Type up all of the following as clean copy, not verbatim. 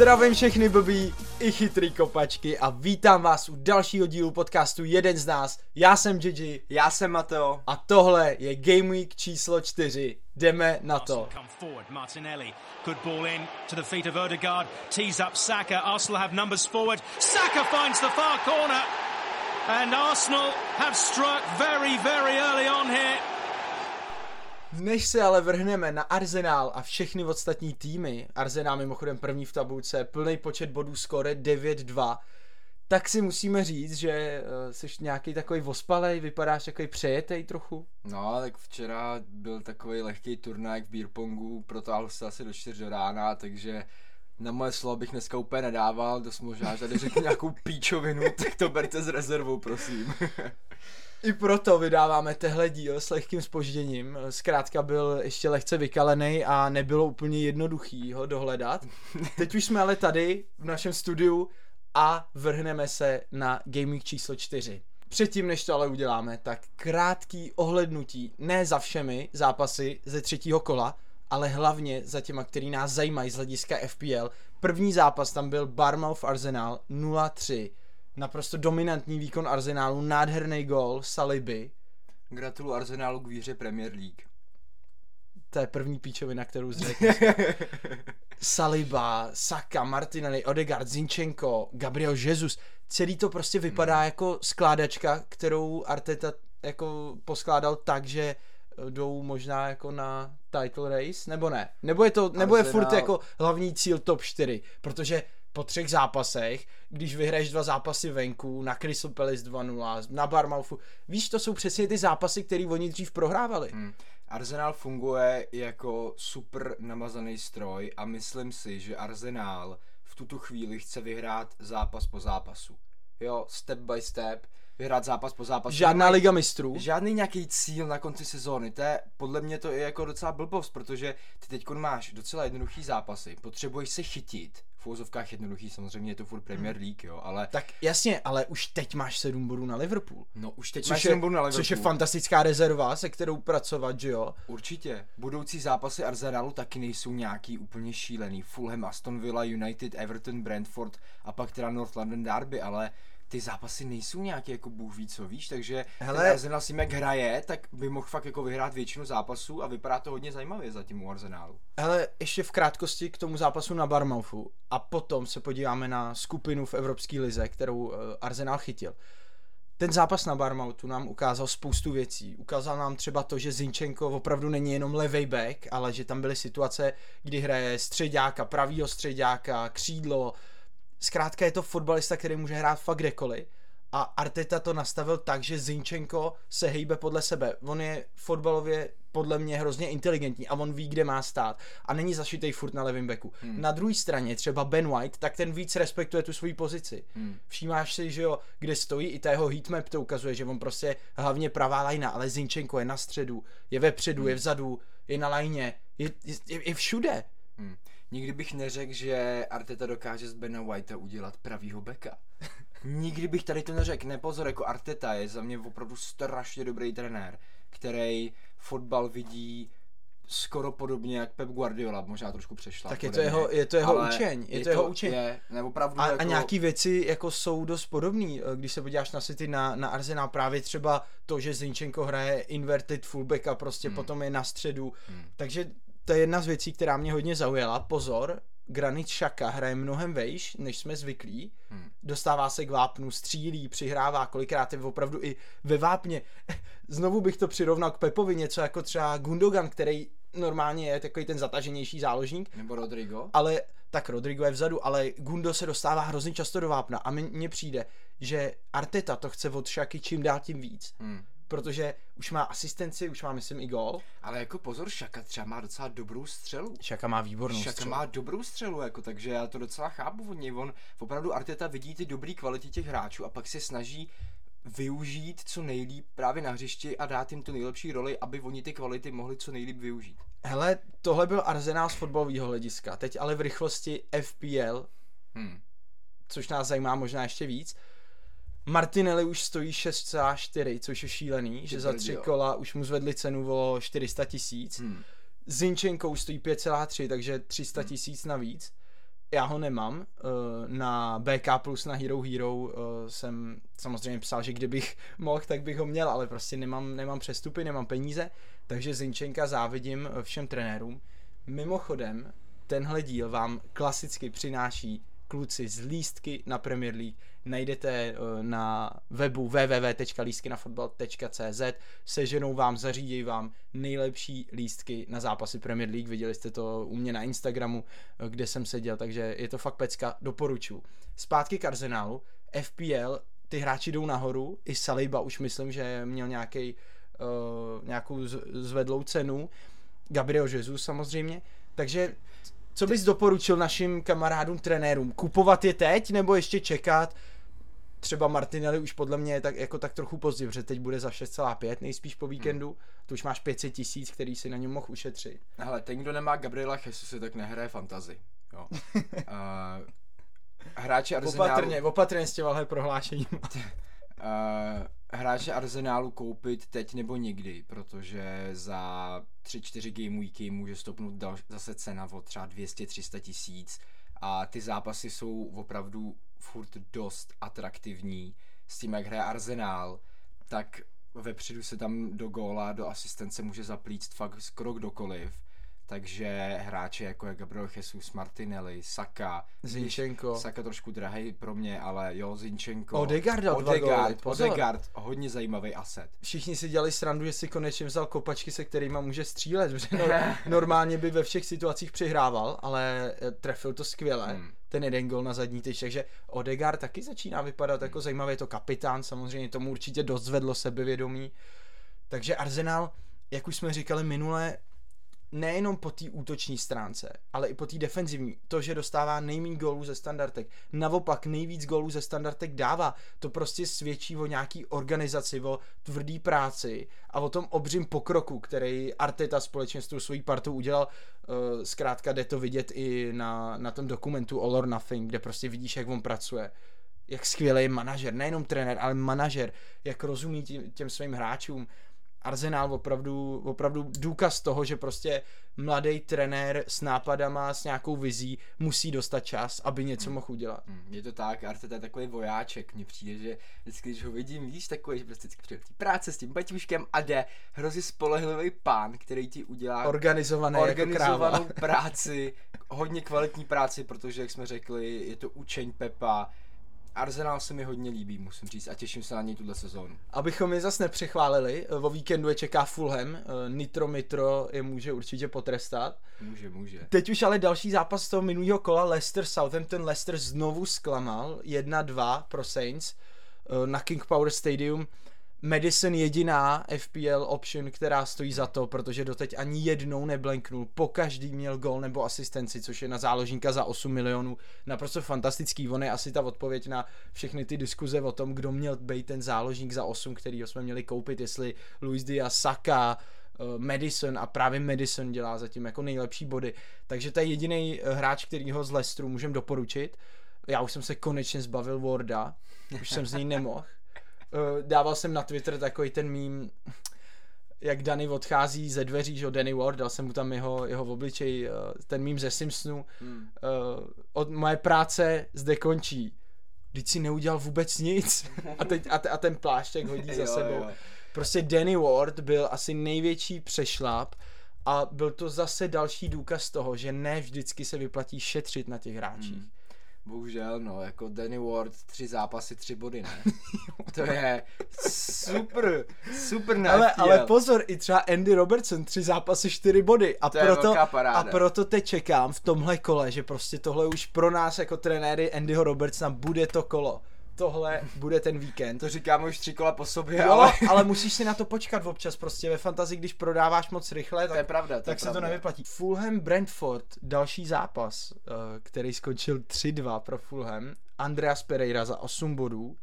Zdravím všechny blbý i chytrý kopačky a vítám vás u dalšího dílu podcastu Jeden z nás. Já jsem JJ, já jsem Mateo a tohle je Game Week číslo 4. Jdeme na to. Martinelli, good ball in to the feet of Odegaard, tees up Saka, Arsenal have numbers forward, Saka finds the far corner and Arsenal have struck very early on here. Než se ale vrhneme na Arsenal a všechny ostatní týmy, Arsenal mimochodem první v tabulce, plný počet bodů, skóre 9-2, tak si musíme říct, že jsi nějaký takový ospalej, vypadáš takový přejetej trochu. No, tak včera byl takový lehký turnaj v beerpongu, protáhl se asi do 4 do rána, takže na moje slovo bych dneska úplně nedával, dost možná, že tady řeknu nějakou píčovinu, tak to berte s rezervou, prosím. I proto vydáváme tehle díl s lehkým zpožděním, zkrátka byl ještě lehce vykalený a nebylo úplně jednoduchý ho dohledat. Teď už jsme ale tady v našem studiu a vrhneme se na Game Week číslo 4. Předtím, než to ale uděláme, tak krátký ohlednutí, ne za všemi zápasy ze třetího kola, ale hlavně za těma, který nás zajímají z hlediska FPL. První zápas tam byl Bournemouth Arsenal 0-3. Naprosto dominantní výkon Arsenalu, nádherný gól Saliby. Gratuluju Arsenalu k výhře Premier League. To je první píčovina, kterou řekl. Saliba, Saka, Martinelli, Odegaard, Zinchenko, Gabriel Jesus. Celý to prostě vypadá jako skládačka, kterou Arteta jako poskládal tak, že jdou možná jako na title race, nebo ne? Nebo je to, nebo je furt jako hlavní cíl top 4, protože po 3 zápasech, když vyhraješ 2 zápasy venku, na Crystal Palace 2-0, na Bournemouthu, víš, to jsou přesně ty zápasy, které oni dřív prohrávali. Arsenal funguje jako super namazaný stroj a myslím si, že Arsenal v tuto chvíli chce vyhrát zápas po zápasu. Jo, step by step, vyhrát zápas po zápasu. Žádná liga mistrů. Žádný nějaký cíl na konci sezóny, to je, podle mě to je jako docela blbost, protože ty teďkon máš docela jednoduchý zápasy, potřebuješ se chytit. V úvozovkách jednoduchý, samozřejmě je to furt Premier League, jo, ale... Tak jasně, ale už teď máš 7 bodů na Liverpool. No už teď máš 7 bodů na Liverpool. Což je fantastická rezerva, se kterou pracovat, že jo? Určitě. Budoucí zápasy Arsenalu taky nejsou nějaký úplně šílený. Fulham, Aston Villa, United, Everton, Brentford a pak teda North London Derby, ale ty zápasy nejsou nějaký jako bůh ví co, víš, takže hele, Arsenal si jak hraje, tak by mohl fakt jako vyhrát většinu zápasů a vypadá to hodně zajímavě zatím u Arsenalu. Hele, ještě v krátkosti k tomu zápasu na Bournemouthu a potom se podíváme na skupinu v Evropské lize, kterou Arsenal chytil. Ten zápas na Bournemouthu nám ukázal spoustu věcí. Ukázal nám třeba to, že Zinchenko opravdu není jenom levej back, ale že tam byly situace, kdy hraje středňáka, pravýho středňáka, křídlo. Zkrátka je to fotbalista, který může hrát fakt kdekoliv a Arteta to nastavil tak, že Zinchenko se hejbe podle sebe. On je fotbalově podle mě hrozně inteligentní a on ví, kde má stát a není zašitej furt na levém beku. Na druhé straně třeba Ben White, tak ten víc respektuje tu svoji pozici. Všímáš si, že jo, kde stojí, i ta jeho heatmap to ukazuje, že on prostě hlavně pravá lajna, ale Zinchenko je na středu, je vepředu, je vzadu, je na lajně, je všude. Nikdy bych neřekl, že Arteta dokáže z Bena Whitea udělat pravýho beka. Nikdy bych tady to neřekl. Nepozor, jako Arteta je za mě opravdu strašně dobrý trenér, který fotbal vidí skoro podobně jak Pep Guardiola, možná trošku přešla. Tak je to jeho učení. A nějaký věci jako jsou dost podobný, když se podíváš na City, na Arsenal, právě třeba to, že Zinchenko hraje inverted fullback a prostě potom je na středu. Takže to je jedna z věcí, která mě hodně zaujala. Pozor, Granit Xhaka hraje mnohem vejš, než jsme zvyklí. Dostává se k vápnu, střílí, přihrává, kolikrát je opravdu i ve vápně. Znovu bych to přirovnal k Pepovi, něco jako třeba Gundogan, který normálně je takový ten zataženější záložník. Nebo Rodrigo. Ale tak Rodrigo je vzadu, ale Gundo se dostává hrozně často do vápna. A mně přijde, že Arteta to chce od Xhaky čím dál tím víc. Protože už má asistenci, už má, myslím, i gól. Ale jako pozor, Xhaka třeba má docela dobrou střelu. Xhaka má dobrou střelu, jako, takže já to docela chápu od něj. On opravdu Arteta vidí ty dobrý kvality těch hráčů a pak se snaží využít co nejlíp právě na hřišti a dát jim tu nejlepší roli, aby oni ty kvality mohli co nejlíp využít. Hele, tohle byl Arsenal z fotbalového hlediska, teď ale v rychlosti FPL, což nás zajímá možná ještě víc. Martinelli už stojí 6,4, což je šílený, že za 3 kola už mu zvedli cenu o 400 000. Zinchenko už stojí 5,3, takže 300 000 navíc. já ho nemám. Na BK plus na Hero Hero jsem samozřejmě psal, že kdybych mohl, tak bych ho měl, ale prostě nemám přestupy, nemám peníze, takže Zinchenka závidím všem trenérům. Mimochodem, tenhle díl vám klasicky přináší kluci z lístky na Premier League. Najdete na webu www.lístky-na-fotbal.cz, seženou vám, zařídějí vám nejlepší lístky na zápasy Premier League. Viděli jste to u mě na Instagramu, kde jsem seděl, takže je to fakt pecka, doporučuji. Zpátky k Arsenálu, FPL, ty hráči jdou nahoru, i Saliba už myslím, že měl nějakou zvedlou cenu, Gabriel Jesus samozřejmě, takže co bys doporučil našim kamarádům trenérům? Kupovat je teď nebo ještě čekat? Třeba Martinelli už podle mě je tak trochu pozdě, protože teď bude za 6,5 nejspíš po víkendu. Tu už máš 500 000, který si na něm mohl ušetřit. Hele, ten, kdo nemá Gabriela Jesuse, tak nehraje fantasy. Jo. Hráči Arsenálu... Opatrně s těmahle prohlášením. Hráče Arsenálu koupit teď nebo nikdy, protože za 3-4 game weeky může stopnout zase cena o třeba 200-300 000 a ty zápasy jsou opravdu furt dost atraktivní. S tím, jak hraje Arsenál, tak vepředu se tam do góla, do asistence může zaplíct fakt skoro kdokoliv. Takže hráče jako je Gabriel Jesus, Martinelli, Saka, Zinchenko. Saka trošku drahej pro mě, ale jo, Zinchenko. Odegaard, hodně zajímavý asset. Všichni si dělali srandu, že si konečně vzal kopačky, se kterými může střílet, protože normálně by ve všech situacích přihrával, ale trefil to skvěle. Ten jeden gol na zadní tyč, takže Odegaard taky začíná vypadat jako zajímavý, je to kapitán, samozřejmě tomu určitě dost zvedlo sebevědomí. Takže Arsenal, jak už jsme říkali minule, nejenom po té útoční stránce, ale i po té defenzivní. To, že dostává nejméně gólů ze standardek, naopak nejvíc gólů ze standardek dává, to prostě svědčí o nějaký organizaci, o tvrdý práci a o tom obřím pokroku, který Arteta společně s tou svojí partou udělal. Zkrátka jde to vidět i na tom dokumentu All or Nothing, kde prostě vidíš, jak on pracuje. Jak skvělý je manažer, nejenom trenér, ale manažer, jak rozumí těm svým hráčům. Arsenal opravdu důkaz toho, že prostě mladý trenér s nápadama, s nějakou vizí musí dostat čas, aby něco mohl udělat. Je to tak, Arteta je takový vojáček, mně přijde, že vždycky, když ho vidím, vidíš takový, že prostě přijde práce s tím baťuškem a jde, hrozně spolehlivý pán, který ti udělá organizovanou jako práci, hodně kvalitní práci, protože jak jsme řekli, je to učeň Pepa. Arsenal se mi hodně líbí, musím říct, a těším se na něj tuhle sezónu. Abychom je zase nepřechválili, o víkendu je čeká Fulham, Nitro Mitro je může určitě potrestat. Může. Teď už ale další zápas toho minulého kola, Leicester Southampton, Leicester znovu zklamal, 1-2 pro Saints na King Power Stadium. Madison jediná FPL option, která stojí za to, protože doteď ani jednou neblanknul, pokaždý měl gól nebo asistenci, což je na záložníka za 8 milionů naprosto fantastický. On je asi ta odpověď na všechny ty diskuze o tom, kdo měl být ten záložník za 8, kterýho jsme měli koupit, jestli Luis Diaz, Saka, Madison, a právě Madison dělá zatím jako nejlepší body, takže to je jediný hráč, kterýho z Leicesteru můžem doporučit. Já už jsem se konečně zbavil Warda, už jsem z něj nemohl. Dával jsem na Twitter takový ten mím, jak Danny odchází ze dveří, že Danny Ward, dal jsem mu tam jeho obličej, ten mím ze Simpsonu. Od moje práce zde končí, vždyť si neudělal vůbec nic, a ten pláštěk hodí za sebou. Jo. Prostě Danny Ward byl asi největší přešlap a byl to zase další důkaz toho, že ne vždycky se vyplatí šetřit na těch hráčích. Bohužel, no, jako Danny Ward, 3 zápasy, 3 body, ne? To je super na FPL. Ale pozor, i třeba Andy Robertson, 3 zápasy, 4 body. A proto teď čekám v tomhle kole, že prostě tohle už pro nás jako trenéry Andyho Robertsona bude to kolo. Tohle bude ten víkend. To říkáme už 3 kola po sobě, jo, ale musíš si na to počkat občas, prostě ve fantazii, když prodáváš moc rychle, tak, to je pravda, to nevyplatí. Fulham Brentford, další zápas, který skončil 3-2 pro Fulham. Andreas Pereira za 8 bodů,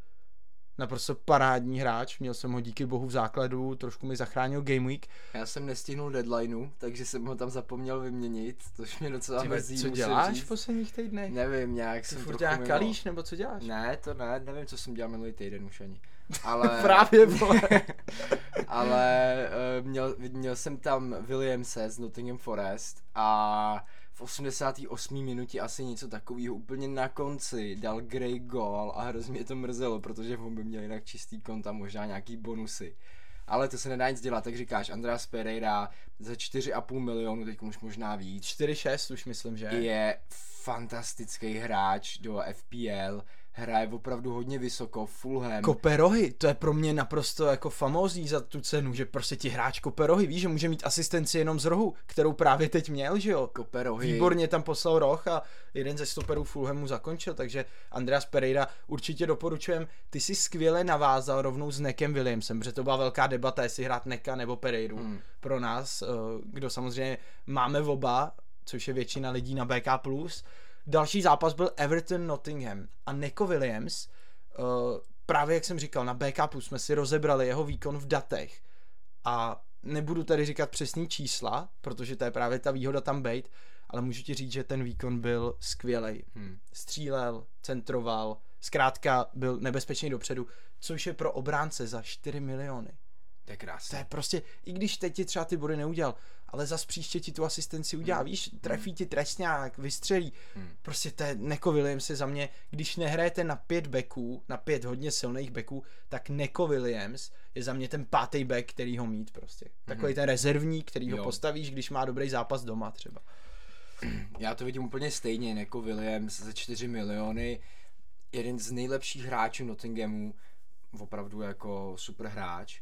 naprosto parádní hráč, měl jsem ho díky bohu v základu, trošku mi zachránil game week. Já jsem nestihnul deadlineu, takže jsem ho tam zapomněl vyměnit, což mě docela mrzí. Co děláš v posledních týdnech? Nevím, nějak jsem trochu mimo. Furt kalíš, nebo co děláš? Ne, to ne, nevím, co jsem dělal minulý týden už ani. Ale... Právě vole. Ale měl jsem tam Williamse z Nottingham Forest a v 88. minutě asi něco takového, úplně na konci dal Gray gól a hrozně to mrzelo, protože on by měl jinak čistý kont a možná nějaký bonusy. Ale to se nedá nic dělat, tak říkáš, András Pereira za 4,5 milionu, teď už možná víc. 4,6 už myslím, že? Je fantastický hráč do FPL, hraje opravdu hodně vysoko, Fulham. Kope rohy, to je pro mě naprosto jako famózní za tu cenu, že prostě ti hráč kope rohy, víš, že může mít asistenci jenom z rohu, kterou právě teď měl, že jo? Kope rohy. Výborně tam poslal roh a jeden ze stoperů Fulhamu zakončil, takže Andreas Pereira určitě doporučujem. Ty si skvěle navázal rovnou s Nekem Williamsem, protože to byla velká debata, jestli hrát Neka nebo Pereiru pro nás, kdo samozřejmě máme oba, což je většina lidí na BK+. Další zápas byl Everton Nottingham a Nico Williams, právě jak jsem říkal, na BK+, jsme si rozebrali jeho výkon v datech a nebudu tady říkat přesný čísla, protože to je právě ta výhoda tam bejt, ale můžu ti říct, že ten výkon byl skvělej. Střílel, centroval, zkrátka byl nebezpečný dopředu, což je pro obránce za 4 miliony. To je krásné. To je prostě, i když teď ti třeba ty body neudělal, ale zas příště ti tu asistenci udělá, víš, trefí ti trestňák, vystřelí. Prostě to je, Nico Williams je za mě, když nehrajete na 5 backů, na 5 hodně silných backů, tak Nico Williams je za mě ten 5. back, který ho mít prostě. Takový ten rezervní, který ho postavíš, když má dobrý zápas doma třeba. Já to vidím úplně stejně, Nico Williams za 4 miliony, jeden z nejlepších hráčů Nottinghamu, opravdu jako super hráč.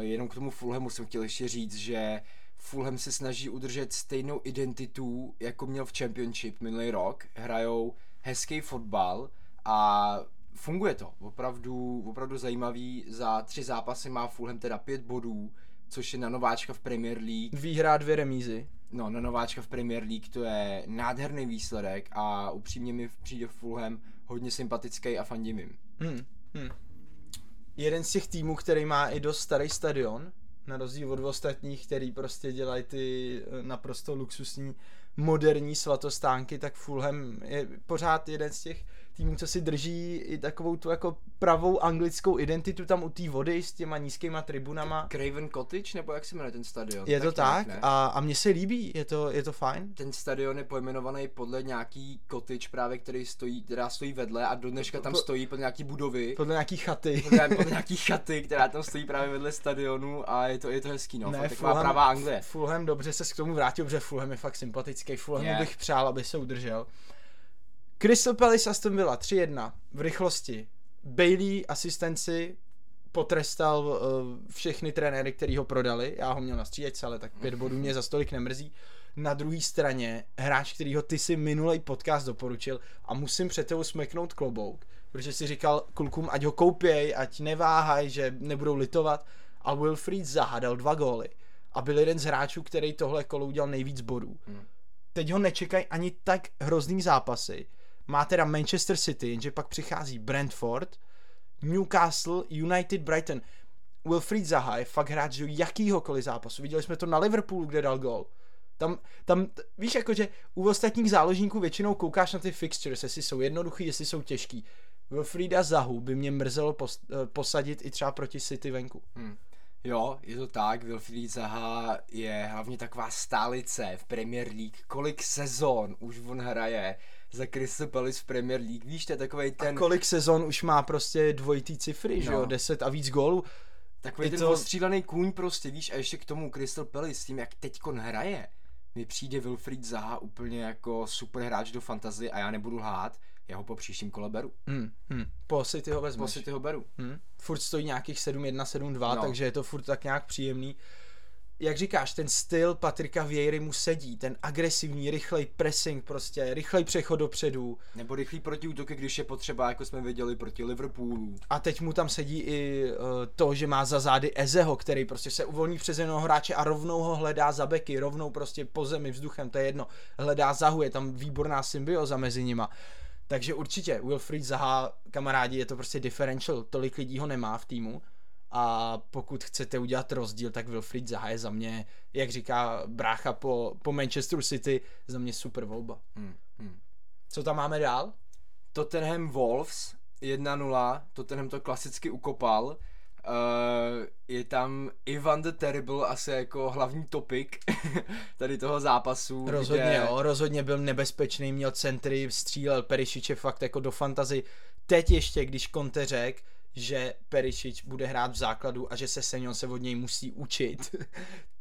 Jenom k tomu Fulhamu jsem chtěl ještě říct, že Fulham se snaží udržet stejnou identitu, jako měl v Championship minulý rok. Hrajou hezký fotbal a funguje to. Opravdu zajímavý. Za 3 zápasy má Fulham teda 5 bodů, což je na nováčka v Premier League. Výhra 2 remízy. No, na nováčka v Premier League to je nádherný výsledek a upřímně mi přijde Fulham hodně sympatický a fandím jim. Jeden z těch týmů, který má i dost starý stadion, na rozdíl od ostatních, který prostě dělají ty naprosto luxusní moderní svatostánky, tak Fulham je pořád jeden z těch týmů, co si drží i takovou tu jako pravou anglickou identitu tam u té vody s těma nízkýma tribunama. Craven Cottage, nebo jak se jmenuje ten stadion? Je to tak a mně se líbí, je to fajn. Ten stadion je pojmenovaný podle nějaký cottage právě, která stojí vedle a do dneška tam stojí podle nějaký budovy. Podle nějaký chaty. podle nějaký chaty, která tam stojí právě vedle stadionu a je to hezký, no. Ne, Fulham, pravá Anglie. Fulham, dobře se k tomu vrátil, protože Fulham je fakt sympatický. Fulhamu bych přál, aby se udržel. Crystal Palace Aston Villa 3-1 v rychlosti. Bailey asistenci potrestal všechny trenéry, který ho prodali. Já ho měl na střídačce, ale tak 5 bodů mě za stolik nemrzí. Na druhé straně hráč, kterýho ty si minulej podcast doporučil a musím před tebou smeknout klobouk, protože si říkal klukům, ať ho koupěj, ať neváhaj, že nebudou litovat a Wilfried Zaha dal 2 góly a byl jeden z hráčů, který tohle kolo udělal nejvíc bodů. Teď ho nečekají ani tak hrozný zápasy. Má teda Manchester City, jenže pak přichází Brentford, Newcastle, United, Brighton. Wilfried Zaha je fakt hráč do jakýhokoliv zápasu. Viděli jsme to na Liverpoolu, kde dal gól. Tam víš, jakože u ostatních záložníků většinou koukáš na ty fixtures, jestli jsou jednoduchý, jestli jsou těžký. Wilfrieda Zahu by mě mrzelo posadit i třeba proti City venku. Jo, je to tak, Wilfried Zaha je hlavně taková stálice v Premier League, kolik sezon už on hraje za Crystal Palace v Premier League, víš, to je takovej ten... A kolik sezon už má prostě dvojitý cifry, že jo, 10 a víc gólů. Takovej ten postřílený kůň prostě, víš, a ještě k tomu Crystal Palace s tím, jak teďkon hraje, mi přijde Wilfried Zaha úplně jako super hráč do fantasy a já nebudu lhát. Já ho po příštím kole beru. Po City ho vezmeš. Po City ho beru. Furt stojí nějakých 7-1, 7-2, no. Takže je to furt tak nějak příjemný. Jak říkáš, ten styl Patrika Vieira mu sedí, ten agresivní, rychlej pressing prostě, rychlej přechod dopředu. Nebo rychlý protiútoky, když je potřeba, jako jsme viděli proti Liverpoolu. A teď mu tam sedí i to, že má za zády Ezeho, který prostě se uvolní přes jednoho hráče a rovnou ho hledá za beky, rovnou prostě po zemi, vzduchem, to je jedno. Hledá Zahu, je tam výborná symbioza mezi nima. Takže určitě Wilfried Zaha, kamarádi, je to prostě differential, tolik lidí ho nemá v týmu a pokud chcete udělat rozdíl, tak Wilfried Zaha je za mě, jak říká brácha po Manchesteru City, za mě super volba. Co tam máme dál? Tottenham Wolves 1-0, Tottenham to klasicky ukopal, Je tam Ivan the Terrible asi jako hlavní topik tady toho zápasu. Rozhodně byl nebezpečný, měl centry, střílel, Perišič je fakt jako do fantazy. Teď ještě, když Conte řekl, že Perišič bude hrát v základu a že Seseňon se od něj musí učit.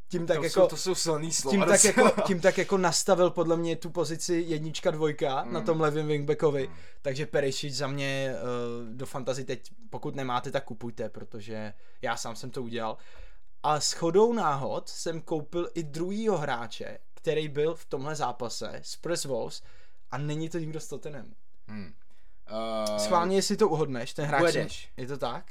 Tím tak jako nastavil podle mě tu pozici 1-2 na tom levém wingbackovi. Takže Perišič za mě do fantasy teď, pokud nemáte, tak kupujte, protože já sám jsem to udělal. A shodou náhod jsem koupil i druhýho hráče, který byl v tomhle zápase Spurs Wolves, a není to nikdo z Tottenhamu. Schválně, jestli to uhodneš, ten hráč. Guedes. Je to tak?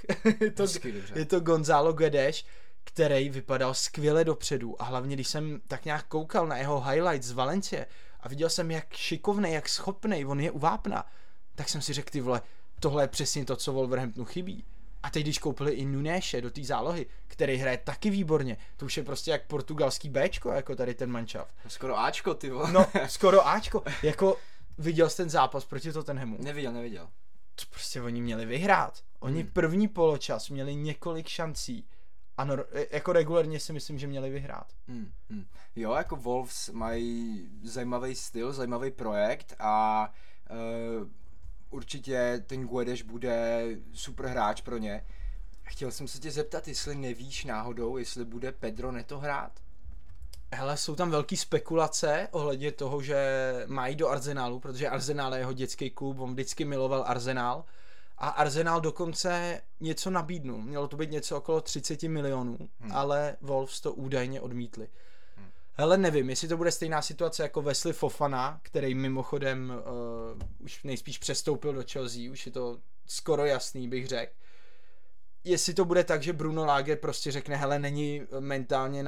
Je to Gonzalo Guedes, který vypadal skvěle dopředu, a hlavně když jsem tak nějak koukal na jeho highlights z Valencie a viděl jsem, jak šikovnej, jak schopnej on je u vápna, tak jsem si řekl, ty vole, tohle je přesně to, co Wolverhamptonu chybí. A teď když koupili i Nunéše do té zálohy, který hraje taky výborně, to už je prostě jak portugalský Bčko, jako tady ten mančav. Skoro Ačko, ty vole. No, skoro Ačko. Jako, viděl jsi ten zápas proti Tottenhamu? Neviděl. To prostě oni měli vyhrát. Oni první poločas měli několik šancí. Ano, jako regulérně si myslím, že měli vyhrát. Jo, jako Wolves mají zajímavý styl, zajímavý projekt a určitě ten Guedes bude super hráč pro ně. Chtěl jsem se tě zeptat, jestli nevíš náhodou, jestli bude Pedro Neto hrát? Hele, jsou tam velký spekulace ohledně toho, že mají do Arsenalu, protože Arsenal je jeho dětský klub, on vždycky miloval Arsenal. A Arsenal dokonce něco nabídnul. Mělo to být něco okolo 30 milionů, ale Wolves to údajně odmítli. Hele, nevím, jestli to bude stejná situace jako Wesley Fofana, který mimochodem už nejspíš přestoupil do Chelsea, už je to skoro jasný, bych řekl. Jestli to bude tak, že Bruno Lage prostě řekne, hele, není mentálně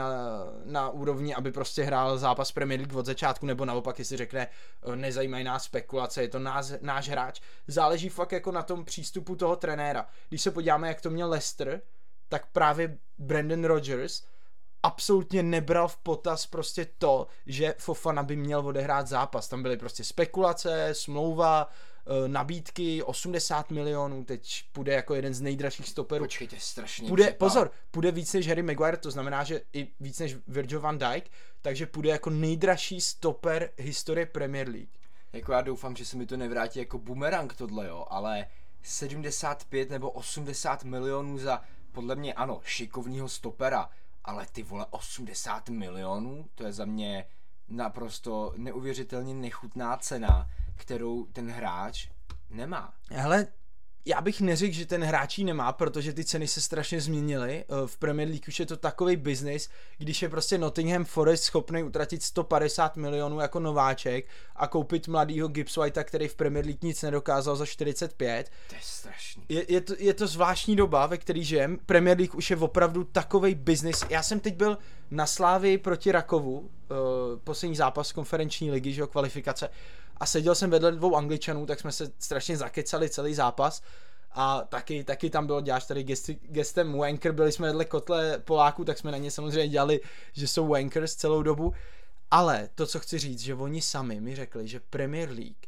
na úrovni, aby prostě hrál zápas Premier League od začátku, nebo naopak, jestli řekne, nezajímají nás spekulace, je to náš hráč. Záleží fakt jako na tom přístupu toho trenéra. Když se podíváme, jak to měl Leicester, tak právě Brendan Rodgers absolutně nebral v potaz prostě to, že Fofana by měl odehrát zápas. Tam byly prostě spekulace, smlouva, nabídky 80 milionů, teď půjde jako jeden z nejdražších stoperů. Počkejte, strašně. Půjde víc než Harry Maguire, to znamená, že i víc než Virgil van Dijk, takže půjde jako nejdražší stoper historie Premier League. Jako já doufám, že se mi to nevrátí jako bumerang tohle, jo, ale 75 nebo 80 milionů za, podle mě ano, šikovního stopera, ale ty vole 80 milionů, to je za mě naprosto neuvěřitelně nechutná cena, kterou ten hráč nemá. Hele, já bych neřekl, že ten hráč ji nemá, protože ty ceny se strašně změnily. V Premier League už je to takovej biznis, když je prostě Nottingham Forest schopný utratit 150 milionů jako nováček a koupit mladýho Gibbs Whitea, který v Premier League nic nedokázal, za 45. To je strašný. Je to zvláštní doba, ve který žijem. Premier League už je opravdu takovej biznis. Já jsem teď byl na Slávii proti Rakovu, poslední zápas konferenční ligy, že jo, kvalifikace, a seděl jsem vedle dvou Angličanů, tak jsme se strašně zakecali celý zápas a taky tam bylo, děláš tady gestem wanker, byli jsme vedle kotle Poláků, tak jsme na ně samozřejmě dělali, že jsou wankers celou dobu, ale to, co chci říct, že oni sami mi řekli, že Premier League,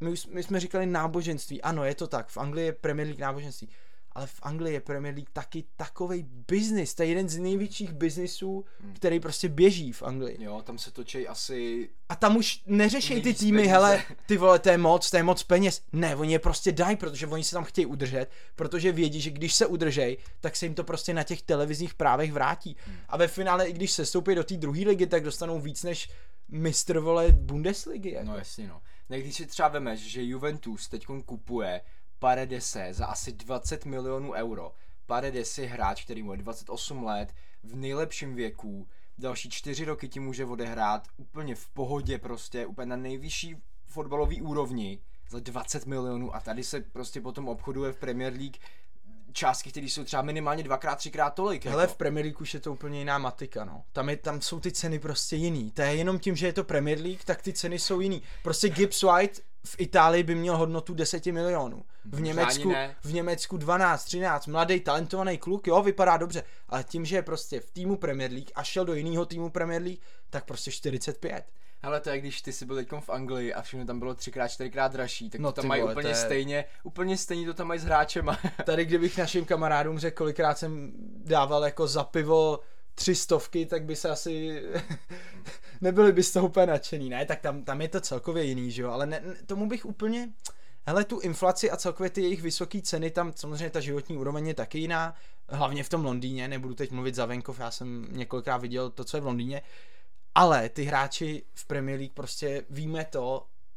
my jsme říkali náboženství, ano, je to tak, v Anglii je Premier League náboženství, ale v Anglii je Premier League taky takovej biznis, to je jeden z největších biznisů, který prostě běží v Anglii. Jo, tam se točí asi... A tam už neřešej ty týmy, peníze. Hele, ty vole, to je moc peněz. Ne, oni je prostě dají, protože oni se tam chtějí udržet, protože vědí, že když se udržej, tak se jim to prostě na těch televizních právech vrátí. A ve finále, i když se stoupí do té druhé ligy, tak dostanou víc než mistr, vole, Bundesligy. Jako. No jasně, no. Když si třeba vemeš, že Juventus teďkon kupuje Paredese za asi 20 milionů euro. Paredes je hráč, který mu je 28 let, v nejlepším věku, další 4 roky ti může odehrát úplně v pohodě, prostě úplně na nejvyšší fotbalový úrovni za 20 milionů a tady se prostě potom obchoduje v Premier League částky, které jsou třeba minimálně 2x, 3x tolik. Hele, jako. V Premier League už je to úplně jiná matika, no. Tam jsou ty ceny prostě jiný. To je jenom tím, že je to Premier League, tak ty ceny jsou jiný. Prostě Gibbs White v Itálii by měl hodnotu 10 milionů. V Německu 12, 13, mladý, talentovaný kluk, jo, vypadá dobře, ale tím, že je prostě v týmu Premier League a šel do jiného týmu Premier League, tak prostě 45. hele, to je, když ty jsi byl teďkom v Anglii a všechno tam bylo 3x, 4x dražší, tak no, to tam mají úplně stejně, to tam mají s hráčema. Tady kdybych našim kamarádům řekl, kolikrát jsem dával jako za pivo 300, tak by se asi nebyli by z toho úplně nadšený, ne, tak tam je to celkově jiný, že jo, ale ne, tomu bych úplně, hele, tu inflaci a celkově ty jejich vysoké ceny, tam samozřejmě ta životní úroveň je taky jiná, hlavně v tom Londýně, nebudu teď mluvit za venkov, já jsem několikrát viděl to, co je v Londýně, ale ty hráči v Premier League prostě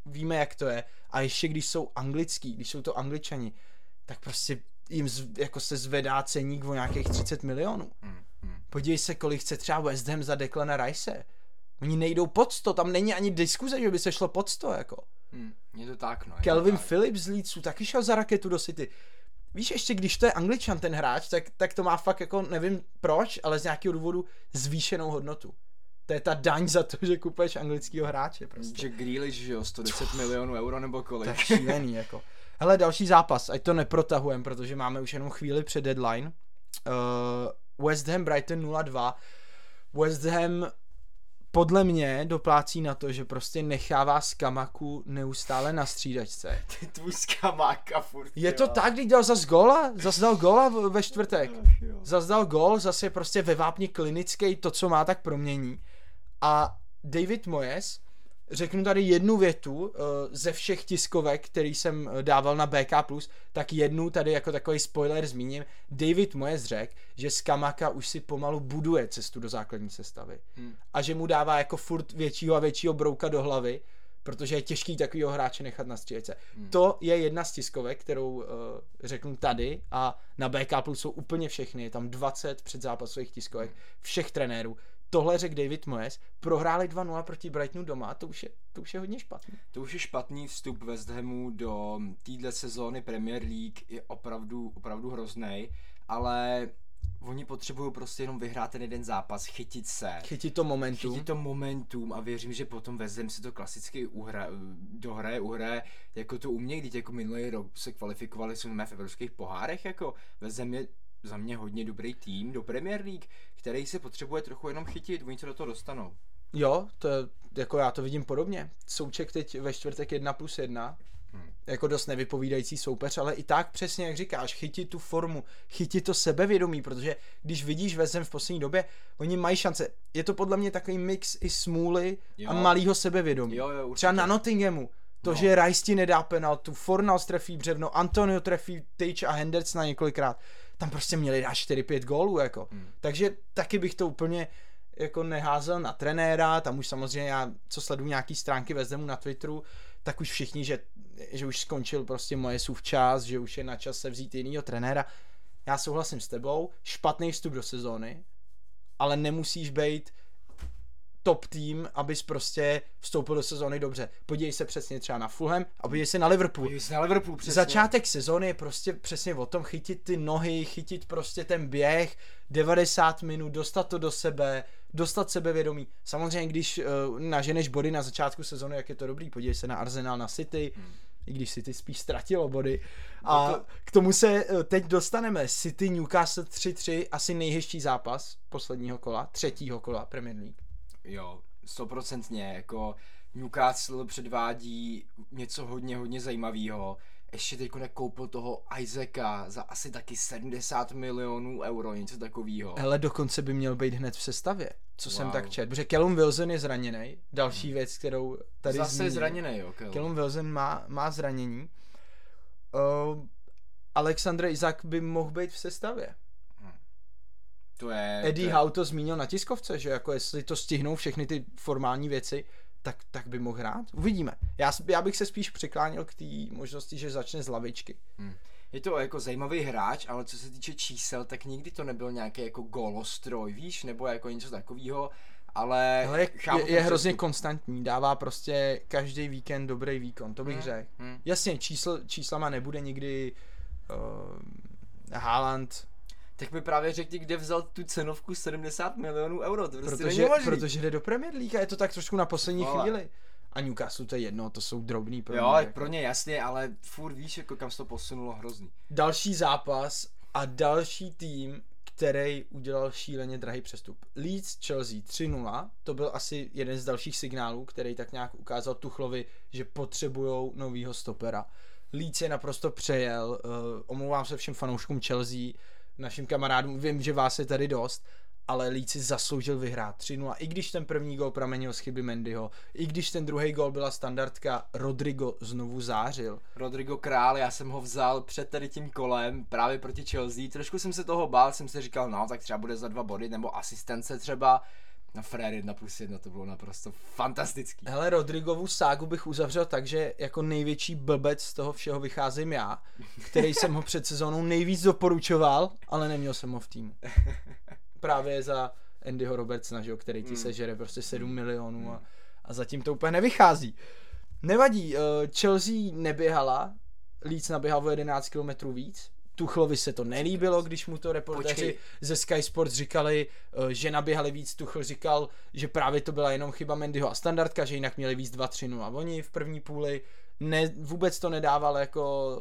víme, jak to je, a ještě když jsou to Angličani, tak prostě jim jako se zvedá ceník o nějakých 30 milionů. Podívej se, kolik chce třeba West Ham za Declana Rice. Oni nejdou pod 100, tam není ani diskuze, že by se šlo pod 100, jako. Je to tak, no. Calvin Phillips z Leedsu taky šel za raketu do City. Víš, ještě když to je Angličan ten hráč, tak to má fakt jako, nevím proč, ale z nějakého důvodu zvýšenou hodnotu. To je ta daň za to, že kupuješ anglického hráče, prostě. Že Grealish, že jo, 110 milionů euro nebo kolik. Tak šílený, jako. Hele, další zápas, ať to neprotahujem, protože máme už jenom chvíli před deadline. West Ham Brighton 0-2. West Ham podle mě doplácí na to, že prostě nechává Skamaku neustále na střídačce. Ty tvůj Skamaka furt. Je to tak, když dal zas dal góla ve čtvrtek. Zas dal gól, zase je prostě ve vápni klinický, to co má, tak promění. A David Moyes, řeknu tady jednu větu ze všech tiskovek, který jsem dával na BK+, tak jednu tady jako takový spoiler zmíním. David Moyes řekl, že Skamaka už si pomalu buduje cestu do základní sestavy a že mu dává jako furt většího a většího brouka do hlavy, protože je těžký takovýho hráče nechat na střílece. To je jedna z tiskovek, kterou řeknu tady, a na BK+ jsou úplně všechny, je tam 20 předzápasových tiskovek všech trenérů. Tohle řekl David Moyes, prohráli 2-0 proti Brightonu doma, to už je hodně špatný. To už je špatný, vstup West Hamu do téhle sezóny Premier League je opravdu, opravdu hroznej, ale oni potřebují prostě jenom vyhrát ten jeden zápas, chytit se. Chytit to momentum a věřím, že potom West Ham si to klasicky dohraje, jako to umějí, když jako minulý rok se kvalifikovali jsme v evropských pohárech, jako West Ham je za mě hodně dobrý tým do Premier League, který se potřebuje trochu jenom chytit, oni se do toho dostanou. Jo, to je, jako já to vidím podobně. Souček teď ve čtvrtek 1+1, jako dost nevypovídající soupeř, ale i tak přesně jak říkáš, chytit tu formu, chytit to sebevědomí, protože když vidíš West Ham v poslední době, oni mají šance. Je to podle mě takový mix i smůly a malýho sebevědomí. Jo, třeba na Nottinghamu. Že Rice ti nedá penaltu, Fornals trefí břevno, Antonio trefí Tejč a Henderson na několikrát. Tam prostě měli dát 4-5 gólů, jako. Takže taky bych to úplně jako neházel na trenéra, tam už samozřejmě já, co sleduju nějaký stránky West Hamu na Twitteru, tak už všichni, že už skončil prostě Moyesův čas, že už je na čas se vzít jinýho trenéra. Já souhlasím s tebou, špatný vstup do sezóny, ale nemusíš být top tým, abys prostě vstoupil do sezóny dobře. Podívej se přesně třeba na Fulham a podívej se na Liverpool. Přesně. Začátek sezóny je prostě přesně o tom chytit ty nohy, chytit prostě ten běh, 90 minut, dostat to do sebe, dostat sebevědomí. Samozřejmě, když naženeš body na začátku sezóny, jak je to dobrý, podívej se na Arsenal, na City, i když City spíš ztratilo body. A k tomu se teď dostaneme. City Newcastle 3-3, asi nejhezčí zápas posledního kola, třetího kola Premier League. Jo, 100%, jako Newcastle předvádí něco hodně, hodně zajímavého. Ještě teďko nekoupil toho Isaaca za asi taky 70 milionů euro, něco takového. Hele, dokonce by měl být hned v sestavě, co jsem tak četl, protože Callum Wilson je zraněný. Další věc, kterou tady zase zmíním. Je zraněný, jo, Callum Wilson má zranění. Alexander Isaac by mohl být v sestavě. Eddie Howe to zmínil na tiskovce, že jako jestli to stihnou všechny ty formální věci, tak by mohl hrát. Uvidíme. Já bych se spíš přiklánil k té možnosti, že začne z lavičky. Je to jako zajímavý hráč, ale co se týče čísel, tak nikdy to nebyl nějaký jako golostroj, víš, nebo jako něco takového, ale je hrozně konstantní, dává prostě každý víkend dobrý výkon, to bych řekl. Jasně, číslama nebude nikdy Haaland. Tak mi právě řekli, kde vzal tu cenovku 70 milionů euro, to prostě není možný. Protože jde do Premier League a je to tak trošku na poslední chvíli. A Newcastle to je jedno, to jsou drobný pro ně. Jo, jako. Pro ně jasně, ale furt víš, jako kam se to posunulo hrozný. Další zápas a další tým, který udělal šíleně drahý přestup. Leeds Chelsea 3-0, to byl asi jeden z dalších signálů, který tak nějak ukázal Tuchlovi, že potřebujou novýho stopera. Leeds je naprosto přejel, omlouvám se všem fanouškům Chelsea, našim kamarádům, vím, že vás je tady dost, ale Leeds si zasloužil vyhrát 3-0, i když ten první gól pramenil z chyby Mendyho, i když ten druhý gól byla standardka, Rodrigo znovu zářil. Rodrigo král, já jsem ho vzal před tady tím kolem, právě proti Chelsea, trošku jsem se toho bál, jsem si říkal, no tak třeba bude za 2 body, nebo asistence třeba, na Frér 1+1, to bylo naprosto fantastický. Hele, Rodrigovu ságu bych uzavřel tak, že jako největší blbec z toho všeho vycházím já, který jsem ho před sezónou nejvíc doporučoval, ale neměl jsem ho v týmu. Právě za Andyho Robertsona, který ti sežere prostě 7 milionů a zatím to úplně nevychází. Nevadí, Chelsea neběhala, Leeds naběhal o 11 kilometrů víc, Tuchlovi se to nelíbilo, když mu to reportéři ze Sky Sports říkali, že naběhali víc, Tuchl říkal, že právě to byla jenom chyba Mendyho a standardka, že jinak měli víc 2-3-0 a oni v první půli, vůbec to nedával jako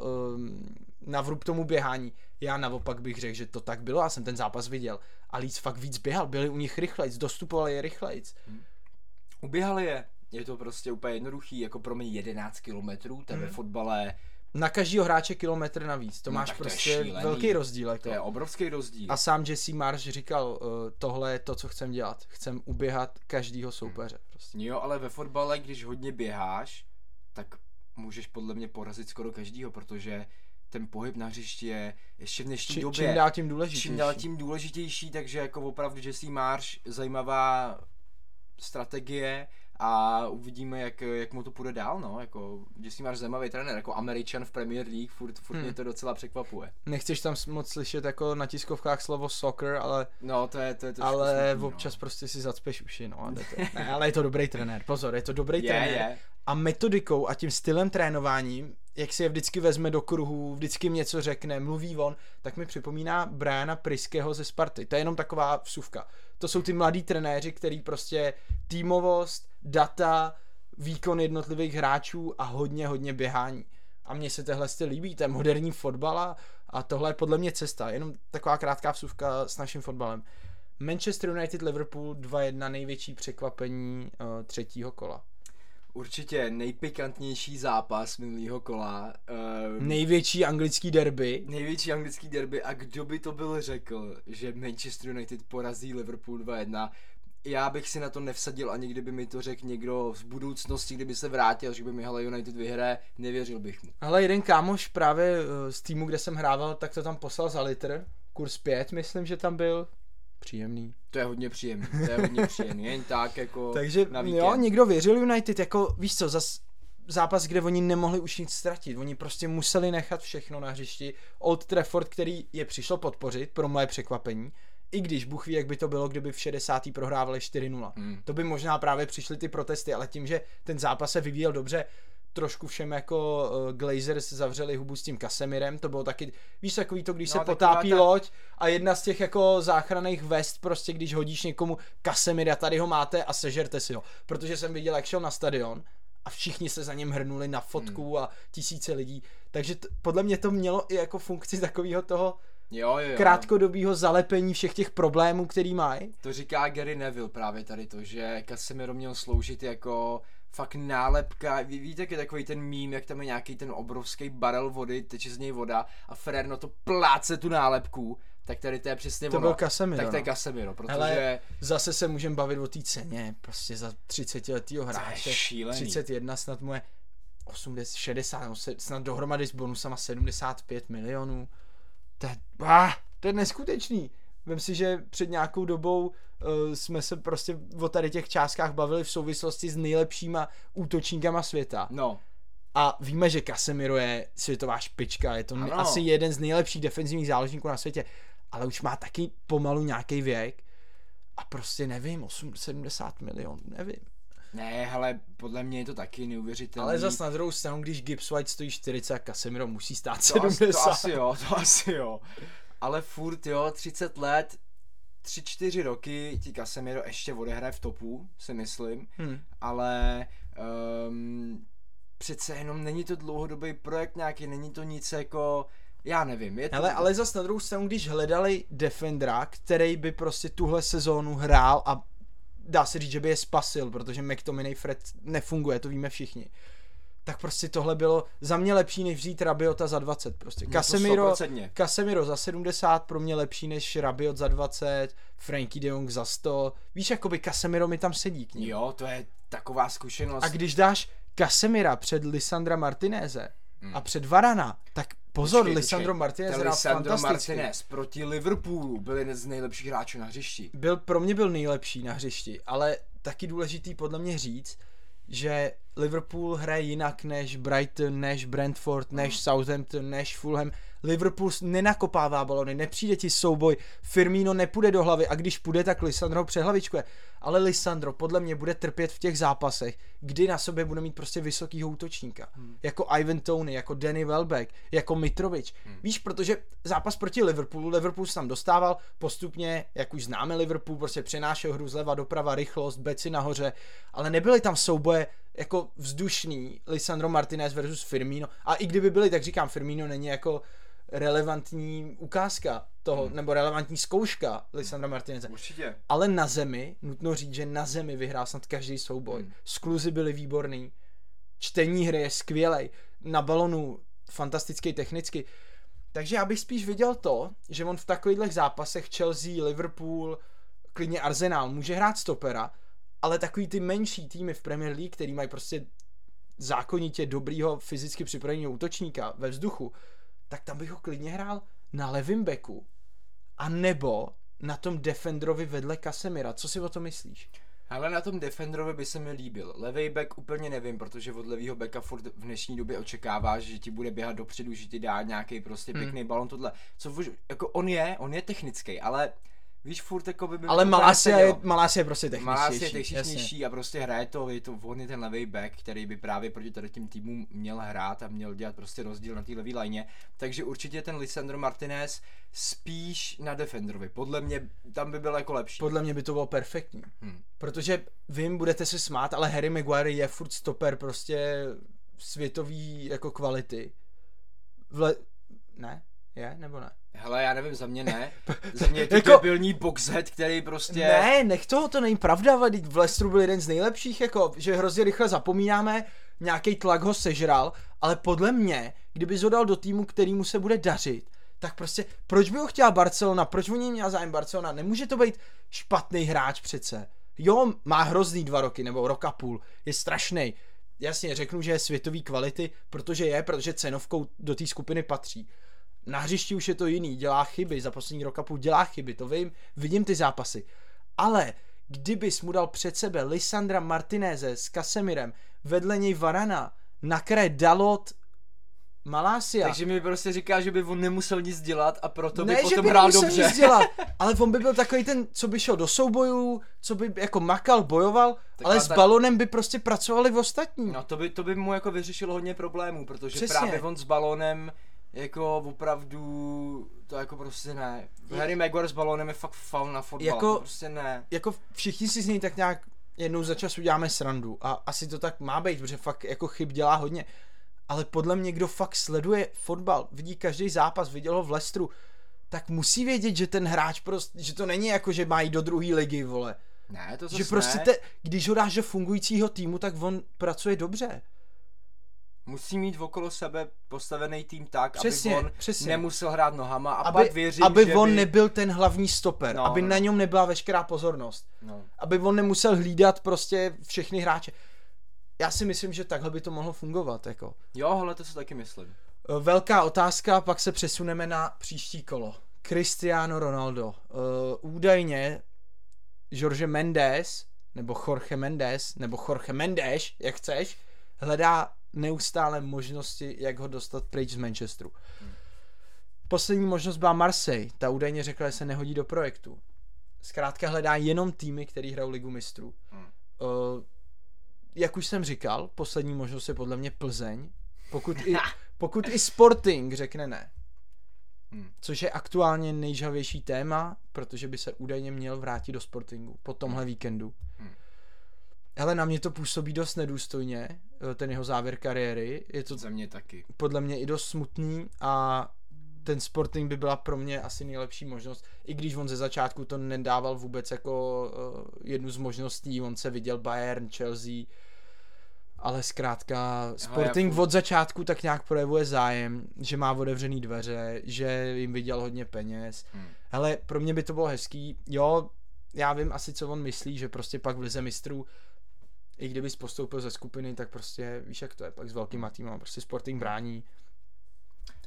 na vrub tomu běhání. Já naopak bych řekl, že to tak bylo, já jsem ten zápas viděl a Leeds fakt víc běhal, byli u nich rychlejc, dostupovali je rychlejc. Uběhali je, je to prostě úplně jednoduchý, jako pro mě 11 kilometrů, to je ve fotbale. Na každýho hráče kilometr navíc, to máš prostě to velký rozdíl. To je obrovský rozdíl. A sám Jesse Marsch říkal, tohle je to, co chcem dělat, chcem uběhat každýho soupeře. Prostě. Jo, ale ve fotbale, když hodně běháš, tak můžeš podle mě porazit skoro každýho, protože ten pohyb na hřišti je ještě v dnešní době čím dál tím důležitější, takže jako opravdu Jesse Marsch, zajímavá strategie. A uvidíme, jak mu to půjde dál, no, jako, že si máš zajímavý trenér, jako Američan v Premier League, furt mě to docela překvapuje. Nechceš tam moc slyšet jako na tiskovkách slovo soccer, ale... No, to je ale smutný, občas prostě si zacpeš uši, no, ne, ale je to dobrý trenér, pozor, je to dobrý trenér. A metodikou a tím stylem trénování, jak si je vždycky vezme do kruhu, vždycky něco řekne, mluví on, tak mi připomíná Briana Priského ze Sparty. To je jenom taková vsuvka. To jsou ty mladí trenéři, který prostě týmovost, data, výkon jednotlivých hráčů a hodně běhání. A mně se tehle styl líbí, to je moderní fotbal a tohle je podle mě cesta. Jenom taková krátká vsuvka s naším fotbalem. Manchester United Liverpool 2-1, největší překvapení třetího kola. Určitě nejpikantnější zápas minulého kola. Největší anglický derby a kdo by to byl řekl, že Manchester United porazí Liverpool 2-1. Já bych si na to nevsadil a nikdy by mi to řekl někdo z budoucnosti, kdyby se vrátil, že by mi hele United vyhraje, nevěřil bych mu. Ale jeden kámoš právě z týmu, kde jsem hrával, tak to tam poslal za litr, kurz 5 myslím, že tam byl. Příjemný. To je hodně příjemný, jen tak jako takže na víkend. Jo, někdo věřil United, jako víš co, zápas, kde oni nemohli už nic ztratit, oni prostě museli nechat všechno na hřišti. Old Trafford, který je přišlo podpořit, pro moje překvapení, i když Bůh ví, jak by to bylo, kdyby v 60. prohrávali 4-0. To by možná právě přišly ty protesty, ale tím, že ten zápas se vyvíjel dobře, trošku všem jako Glazers zavřeli hubu s tím Kasemirem, to bylo taky, víš takový to, když se potápí loď a jedna z těch jako záchranných vest prostě, když hodíš někomu Kasemira, tady ho máte a sežerte si ho, protože jsem viděl, jak šel na stadion a všichni se za něm hrnuli na fotku a tisíce lidí, takže podle mě to mělo i jako funkci takového toho krátkodobýho zalepení všech těch problémů, který mají. To říká Gary Neville právě tady to, že Casemiro měl sloužit jako fakt nálepka, víte, jak je takový ten mím, jak tam je nějaký ten obrovský barel vody, teče z něj voda a Ferrero to pláce tu nálepku, tak tady to je přesně ono. To byl Casemiro. Tak to je Casemiro, protože... Hele, zase se můžeme bavit o té ceně, prostě za 30letýho hráče, 31 snad mu je 80, 60, snad dohromady s bonusama 75 milionů, to je neskutečný. Vem si, že před nějakou dobou jsme se prostě o tady těch částkách bavili v souvislosti s nejlepšíma útočníkama světa. No. A víme, že Casemiro je světová špička, je to asi jeden z nejlepších defenzivních záložníků na světě, ale už má taky pomalu nějaký věk a prostě nevím, 70 milionů, nevím. Ne, hele, podle mě je to taky neuvěřitelné. Ale zas na druhou stranu, když Gibbs White stojí 40 a Casemiro musí stát 70. To asi jo. Ale furt jo, 30 let, 3-4 roky ti Casemiro ještě odehraje v topu, si myslím, ale přece jenom není to dlouhodobý projekt nějaký, není to nic jako Já nevím. Je to... Ale zas na druhou stranu, když hledali defendera, který by prostě tuhle sezónu hrál a dá se říct, že by je spasil, protože McTominay Fred nefunguje, to víme všichni. Tak prostě tohle bylo za mě lepší, než vzít Rabiota za 20 prostě. Casemiro za 70, pro mě lepší než Rabiot za 20, Frankie de Jong za 100. Víš, jakoby Casemiro mi tam sedí k ní. Jo, to je taková zkušenost. A když dáš Casemira před Lisandra Martineze a před Varana, tak pozor, Lisandro Martinez hrál fantasticky. Lisandro Martinez proti Liverpoolu byl jeden z nejlepších hráčů na hřišti. Pro mě byl nejlepší na hřišti, ale taky důležitý podle mě říct, že Liverpool hraje jinak než Brighton, než Brentford, než Southampton, než Fulham. Liverpool nenakopává balony, nepřijde ti souboj, Firmino nepůjde do hlavy a když půjde, tak Lisandro přehlavičkuje. Ale Lisandro podle mě bude trpět v těch zápasech, kdy na sobě bude mít prostě vysokýho útočníka. Jako Ivan Toney, jako Danny Welbeck, jako Mitrovic. Víš, protože zápas proti Liverpoolu se tam dostával postupně, jak už známe Liverpool, prostě přenášel hru zleva doprava, rychlost, beci nahoře, ale nebyly tam souboje jako vzdušný Lisandro Martinez versus Firmino. A i kdyby byly, tak říkám, Firmino není jako relevantní ukázka toho, nebo relevantní zkouška Lisandra Martineze. Určitě. Ale na zemi, nutno říct, že na zemi vyhrál snad každý souboj. Skluzy byly výborný, čtení hry je skvělej, na balonu fantastický technicky. Takže já bych spíš viděl to, že on v takovýchhle zápasech Chelsea, Liverpool, klidně Arsenal může hrát stopera, ale takový ty menší týmy v Premier League, který mají prostě zákonitě dobrýho fyzicky připraveného útočníka ve vzduchu, tak tam bych ho klidně hrál na levým beku a nebo na tom defenderovi vedle Casemira. Co si o to myslíš? Ale na tom defenderovi by se mi líbil. Levý back úplně nevím, protože od levýho backa furt v dnešní době očekáváš, že ti bude běhat dopředu, že ti dá nějaký prostě pěkný balon tohle. Jako on je technický, ale víš, furt jako by byl... Ale Malacia je prostě techničnější. Malacia je techničnější a prostě hraje to, je to vhodný ten levý back, který by právě proti tady tím týmům měl hrát a měl dělat prostě rozdíl na té levý lajně. Takže určitě ten Lisandro Martinez spíš na defenderovi. Podle mě tam by byl jako lepší. Podle mě by to bylo perfektní. Protože vím, budete se smát, ale Harry Maguire je furt stoper prostě světový jako kvality. Ne? Je? Nebo ne? Hele, já nevím, za mě ne. Za mě je to debilní boxhead, který prostě... Ne, nech toho, to není pravda, vždyť v Leicesteru byl jeden z nejlepších, jako, že hrozně rychle zapomínáme, nějaký tlak ho sežral, ale podle mě, kdyby ho dal do týmu, kterýmu se bude dařit, tak prostě, proč by ho chtěla Barcelona, proč o něj měla zájem Barcelona, nemůže to být špatný hráč přece. Jo, má hrozný 2 roky, nebo 1.5 roku, je strašnej. Jasně, řeknu, že je světový kvality, protože cenovkou do té skupiny patří. Na hřišti už je to jiný, dělá chyby, za poslední rok a půl dělá chyby, to vím, vidím ty zápasy. Ale kdybys mu dal před sebe Lisandra Martineze s Casemirem, vedle něj Varana, na kraje Dalot, Malacia. Takže mi prostě říká, že by on nemusel nic dělat a proto by potom hrál dobře. Ne, že by nemusel nic dělat, ale on by byl takový ten, co by šel do soubojů, co by jako makal, bojoval, tak ale s balonem by prostě pracovali v ostatní. No to by mu jako vyřešilo hodně problémů, protože přesně. Právě on s balonem jako opravdu to jako prostě ne. Harry Maguire s balónem je fakt faul na fotbal, jako, prostě ne. Jako všichni si z něj tak nějak jednou za čas uděláme srandu a asi to tak má být, protože fakt jako chyb dělá hodně. Ale podle mě, kdo fakt sleduje fotbal, vidí každý zápas, viděl ho v Leicesteru, tak musí vědět, že ten hráč prostě, že to není jako, že mají do druhé ligy, vole. Ne, to zase že prostě ne. Když ho dáš do fungujícího týmu, tak on pracuje dobře. Musí mít okolo sebe postavený tým tak, přesně, aby on nemusel hrát nohama a pak věřím, aby on nebyl ten hlavní stoper, no, aby na něm nebyla veškerá pozornost, aby on nemusel hlídat prostě všechny hráče. Já si myslím, že takhle by to mohlo fungovat, jako. Jo, hele, to si taky myslím. Velká otázka, pak se přesuneme na příští kolo. Cristiano Ronaldo. Údajně Jorge Mendes, jak chceš, hledá neustále možnosti, jak ho dostat pryč z Manchesteru. Poslední možnost byla Marseille, ta údajně řekla, že se nehodí do projektu. Zkrátka hledá jenom týmy, který hrajou Ligu mistrů. Jak už jsem říkal, poslední možnost je podle mě Plzeň, pokud i Sporting řekne ne. Což je aktuálně nejžhavější téma, protože by se údajně měl vrátit do Sportingu po tomhle víkendu. Hele, na mě to působí dost nedůstojně, ten jeho závěr kariéry. Je to za mě taky. Podle mě i dost smutný a ten Sporting by byla pro mě asi nejlepší možnost, i když on ze začátku to nedával vůbec jako jednu z možností, on se viděl Bayern, Chelsea, ale zkrátka Sporting od začátku tak nějak projevuje zájem, že má otevřený dveře, že jim vydělal hodně peněz. Hele, pro mě by to bylo hezký, jo, já vím asi, co on myslí, že prostě pak v lize mistrů, i kdyby postoupil ze skupiny, tak prostě víš, jak to je pak s velkýma týmama, prostě Sporting brání.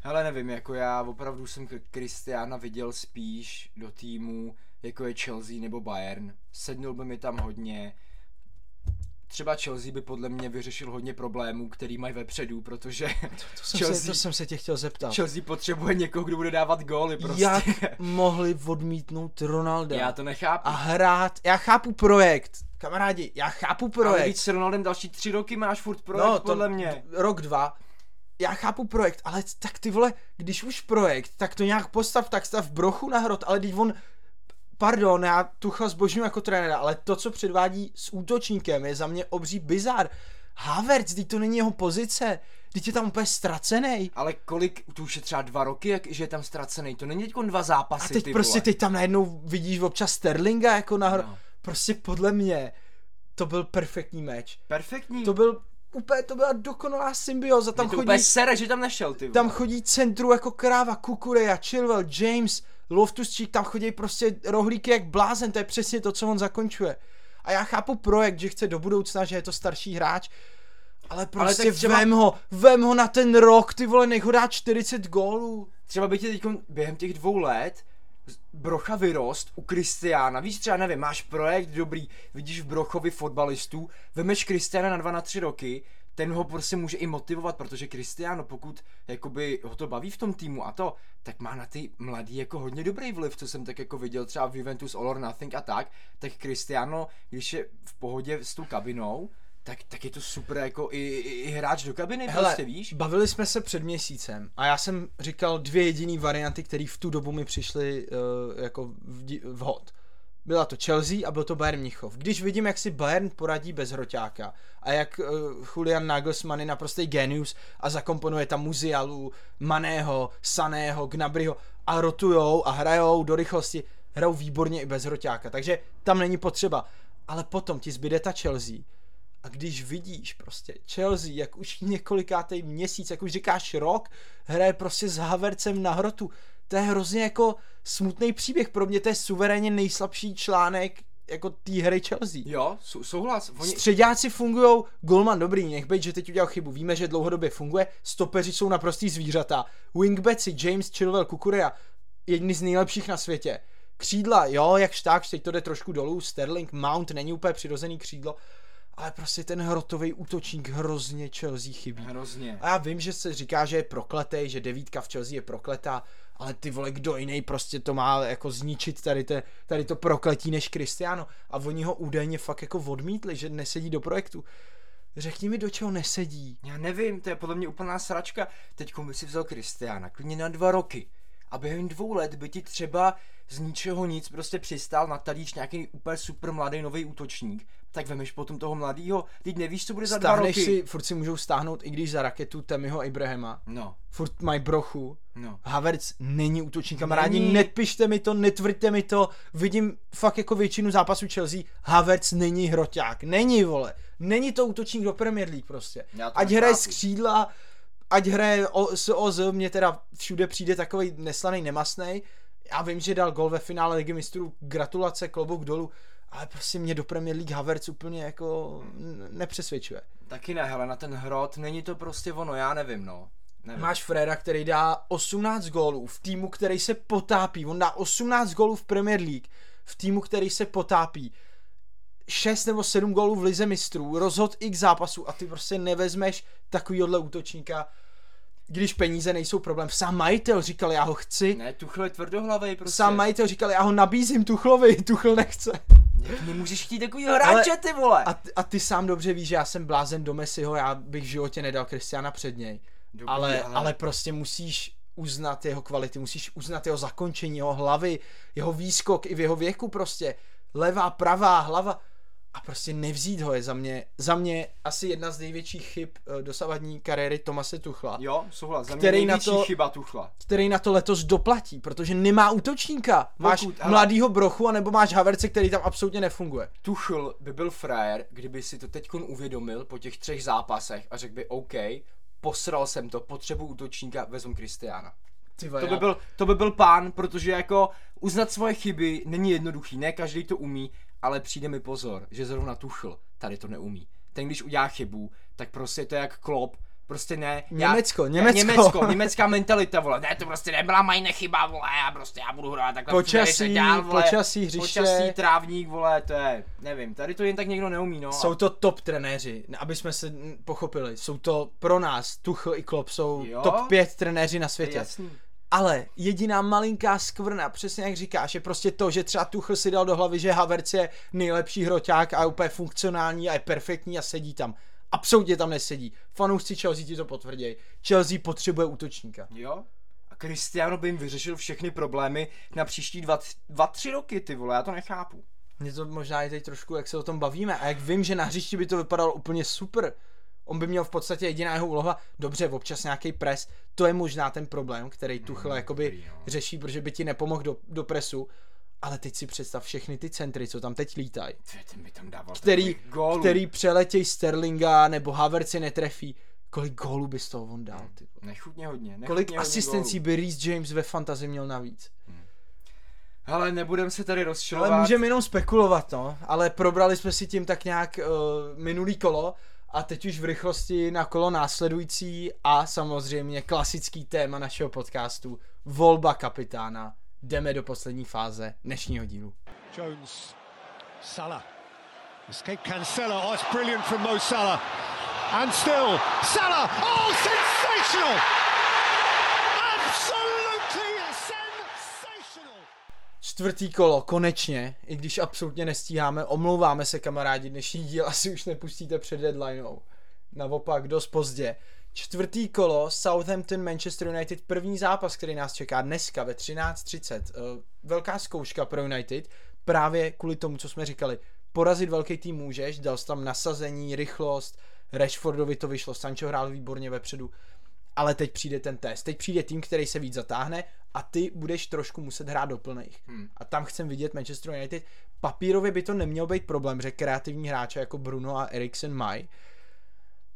Hele, nevím, jako já opravdu jsem Kristiána viděl spíš do týmu, jako je Chelsea nebo Bayern. Sednul by mi tam hodně. Třeba Chelsea by podle mě vyřešil hodně problémů, který mají vepředu, protože to jsem se tě chtěl zeptat. Chelsea potřebuje někoho, kdo bude dávat góly prostě. Jak mohli odmítnout Ronalda? Já to nechápu. A hrát, já chápu projekt, kamarádi, já chápu projekt. Ale víc s Ronaldem další 3 roky máš furt projekt, no, podle mě. Rok, 2. Já chápu projekt, ale tak ty vole, když už projekt, tak to nějak postav, tak stav Brochu na hrot, ale když on, pardon, já Tuchla zbožňuji jako trenéra, ale to, co předvádí s útočníkem, je za mě obří bizár. Havertz, teď to není jeho pozice, teď je tam úplně ztracený. Ale kolik, to už je třeba 2 roky, že je tam ztracený, to není teďkon 2 zápasy, a teď prostě, vole. Teď tam najednou vidíš občas Sterlinga jako na hrot, no. Prostě podle mě to byl perfektní meč. Perfektní? To byl... Úplně to byla dokonalá symbioza, tam chodí... Mě to úplně sere, že tam nešel, ty vole. Tam chodí centru jako kráva, Kukureya, Chilwell, James, Loftus-Cheek, tam chodí prostě rohlíky jak blázen, to je přesně to, co on zakončuje. A já chápu projekt, že chce do budoucna, že je to starší hráč, ale prostě ale třeba... vem ho na ten rok, ty vole, nech ho dá 40 gólů. Třeba by tě teď během těch 2 let... Brocha vyrost u Kristiána, víš, třeba nevím, máš projekt dobrý, vidíš v Brochovi fotbalistů, vemeš Kristiána na 2 na 3 roky, ten ho prostě může i motivovat, protože Kristiáno, pokud jakoby ho to baví v tom týmu a to, tak má na ty mladý jako hodně dobrý vliv, co jsem tak jako viděl třeba v Juventus All or Nothing a tak Kristiáno, když je v pohodě s tou kabinou, tak je to super jako i hráč do kabiny. Hele, prostě, víš? Bavili jsme se před měsícem a já jsem říkal 2 jediný varianty, které v tu dobu mi přišly jako vhod. Byla to Chelsea a byl to Bayern Mnichov. Když vidím, jak si Bayern poradí bez hroťáka a jak Julian Nagelsmann je naprostý genius a zakomponuje tam Musialu, Maného, Saného, Gnabryho a rotujou a hrajou do rychlosti, hrajou výborně i bez hroťáka, takže tam není potřeba. Ale potom ti zbyde ta Chelsea. A když vidíš prostě Chelsea, jak už několikátej měsíc, jak už říkáš rok, hraje prostě s Havercem na hrotu. To je hrozně jako smutný příběh. Pro mě to je suverénně nejslabší článek jako té hry Chelsea. Jo, souhlas. Oni... Středáci fungujou, golman dobrý, nech bejt, že teď udělal chybu. Víme, že dlouhodobě funguje, stopeři jsou naprostý zvířata. Wingbacki, James, Chilwell, Kukureya, jedni z nejlepších na světě. Křídla, jo, jakž tak, teď to jde trošku dolů, Sterling, Mount, není úplně přirozený křídlo. Ale prostě ten hrotový útočník hrozně Chelsea chybí. Hrozně. A já vím, že se říká, že je prokletej, že 9 v Chelsea je prokletá, ale ty vole, kdo jiný prostě to má jako zničit tady to prokletí než Cristiano. A oni ho údajně fakt jako odmítli, že nesedí do projektu. Řekni mi, do čeho nesedí. Já nevím, to je podle mě úplná sračka. Teďko by si vzal Cristiana, klidně na 2 roky. A během 2 let by ti třeba z ničeho nic prostě přistál na talíř nějaký úplně super mladý nový útočník. Tak vemeš potom toho mladýho, teď nevíš, co bude za 2 roky. Si, furt si můžou stáhnout, i když za raketu Temiho Ibrahima. No. Furt mají Brochu. No. Havertz není útočník, kamarádi, nepište mi to, netvrďte mi to, vidím fakt jako většinu zápasů Chelsea, Havertz není hroťák, není vole, není to útočník do Premier League prostě. Ať hraje z křídla, ať hraje s OZ, mě teda všude přijde takovej neslanej, nemastnej. Já vím, že dal gol ve finále Ligy mistrů, gratulace, klobouk dolů. Ale prostě mě do Premier League Havertz úplně jako nepřesvědčuje. Taky ne, hele, na ten hrot, není to prostě ono, já nevím, no. Nevím. Máš Freda, který dá 18 gólů v týmu, který se potápí, on dá 18 gólů v Premier League, v týmu, který se potápí, 6 nebo 7 gólů v Lize mistrů, rozhod x zápasů a ty prostě nevezmeš takovýhle útočníka, když peníze nejsou problém. Sám majitel říkal, já ho chci. Ne, Tuchl je tvrdohlavej prostě. Sám majitel říkal, já ho nabízím Tuchlovi, Tuchl nechce. Nemůžeš chtít takový hráče, ty vole. A ty sám dobře víš, že já jsem blázen do Messiho, já bych v životě nedal Cristiana před něj. Dobrý, ale prostě musíš uznat jeho kvality, musíš uznat jeho zakončení, jeho hlavy, jeho výskok i v jeho věku prostě. Levá, pravá, hlava. a prostě nevzít ho je za mě asi jedna z největších chyb dosavadní kariéry Thomase Tuchla. Jo, souhlas, za mě největší chyba Tuchla. Který na to letos doplatí, protože nemá útočníka. Máš mladýho Brochu, anebo máš Havertze, který tam absolutně nefunguje. Tuchel by byl frajer, kdyby si to teďkon uvědomil po těch 3 zápasech a řekl by OK, posral jsem to, potřebuji útočníka, vezmu Kristiána. To by byl pán, protože jako uznat svoje chyby není jednoduchý, ne každý to umí, ale přijde mi pozor, že zrovna Tuchel tady to neumí. Ten když udělá chybu, tak prostě to je jak Klopp, prostě ne. Německá mentalita, vole, ne, to prostě nebyla majné chyba, vole, já budu hrát takhle. Počasí hřiště. Počasí, trávník, vole, to je, nevím, tady to jen tak někdo neumí, no. Jsou to top trenéři, aby jsme se pochopili, jsou to pro nás, Tuchel i Klopp jsou top 5 trenéři na světě. Jasný. Ale jediná malinká skvrna, přesně jak říkáš, je prostě to, že třeba Tuchel si dal do hlavy, že Havertz je nejlepší hroťák a je úplně funkcionální a je perfektní a sedí tam. Absolutně tam nesedí. Fanoušci Chelsea ti to potvrdí. Chelsea potřebuje útočníka. Jo? A Cristiano by jim vyřešil všechny problémy na příští 2-3 roky, ty vole, já to nechápu. Mě to možná i teď trošku, jak se o tom bavíme a jak vím, že na hřišti by to vypadalo úplně super. On by měl v podstatě jediná jeho úloha, dobře, občas nějaký pres, to je možná ten problém, který Tuchel jakoby řeší, protože by ti nepomohl do presu, ale teď si představ všechny ty centry, co tam teď lítají, který přeletěj Sterlinga nebo Havertz netrefí, kolik gólů by z toho on dal, ty. Nechutně hodně kolik asistencí by Reece James ve fantasy měl navíc. Ale nebudeme se tady rozčilovat. Ale můžeme jenom spekulovat, no, ale probrali jsme si tím tak nějak minulý kolo. A teď už v rychlosti na kolo následující a samozřejmě klasický téma našeho podcastu, volba kapitána. Jdeme do poslední fáze dnešního dílu. Jones, Salah, escape Cancelo, oh, it's brilliant from Mo Salah. And still, Salah, oh, sensational! Absolutely sensational! Čtvrtý kolo, konečně, i když absolutně nestíháme, omlouváme se kamarádi, dnešní díl asi už nepustíte před deadlineou. Naopak, dost pozdě. Čtvrtý kolo, Southampton, Manchester United, první zápas, který nás čeká dneska ve 13:30. Velká zkouška pro United, právě kvůli tomu, co jsme říkali. Porazit velký tým můžeš, dal jsi tam nasazení, rychlost, Rashfordovi to vyšlo, Sancho hrál výborně vepředu. Ale teď přijde ten test, teď přijde tým, který se víc zatáhne a ty budeš trošku muset hrát do plnejch. A tam chcem vidět Manchester United, papírově by to neměl být problém, že kreativní hráče jako Bruno a Eriksen mají.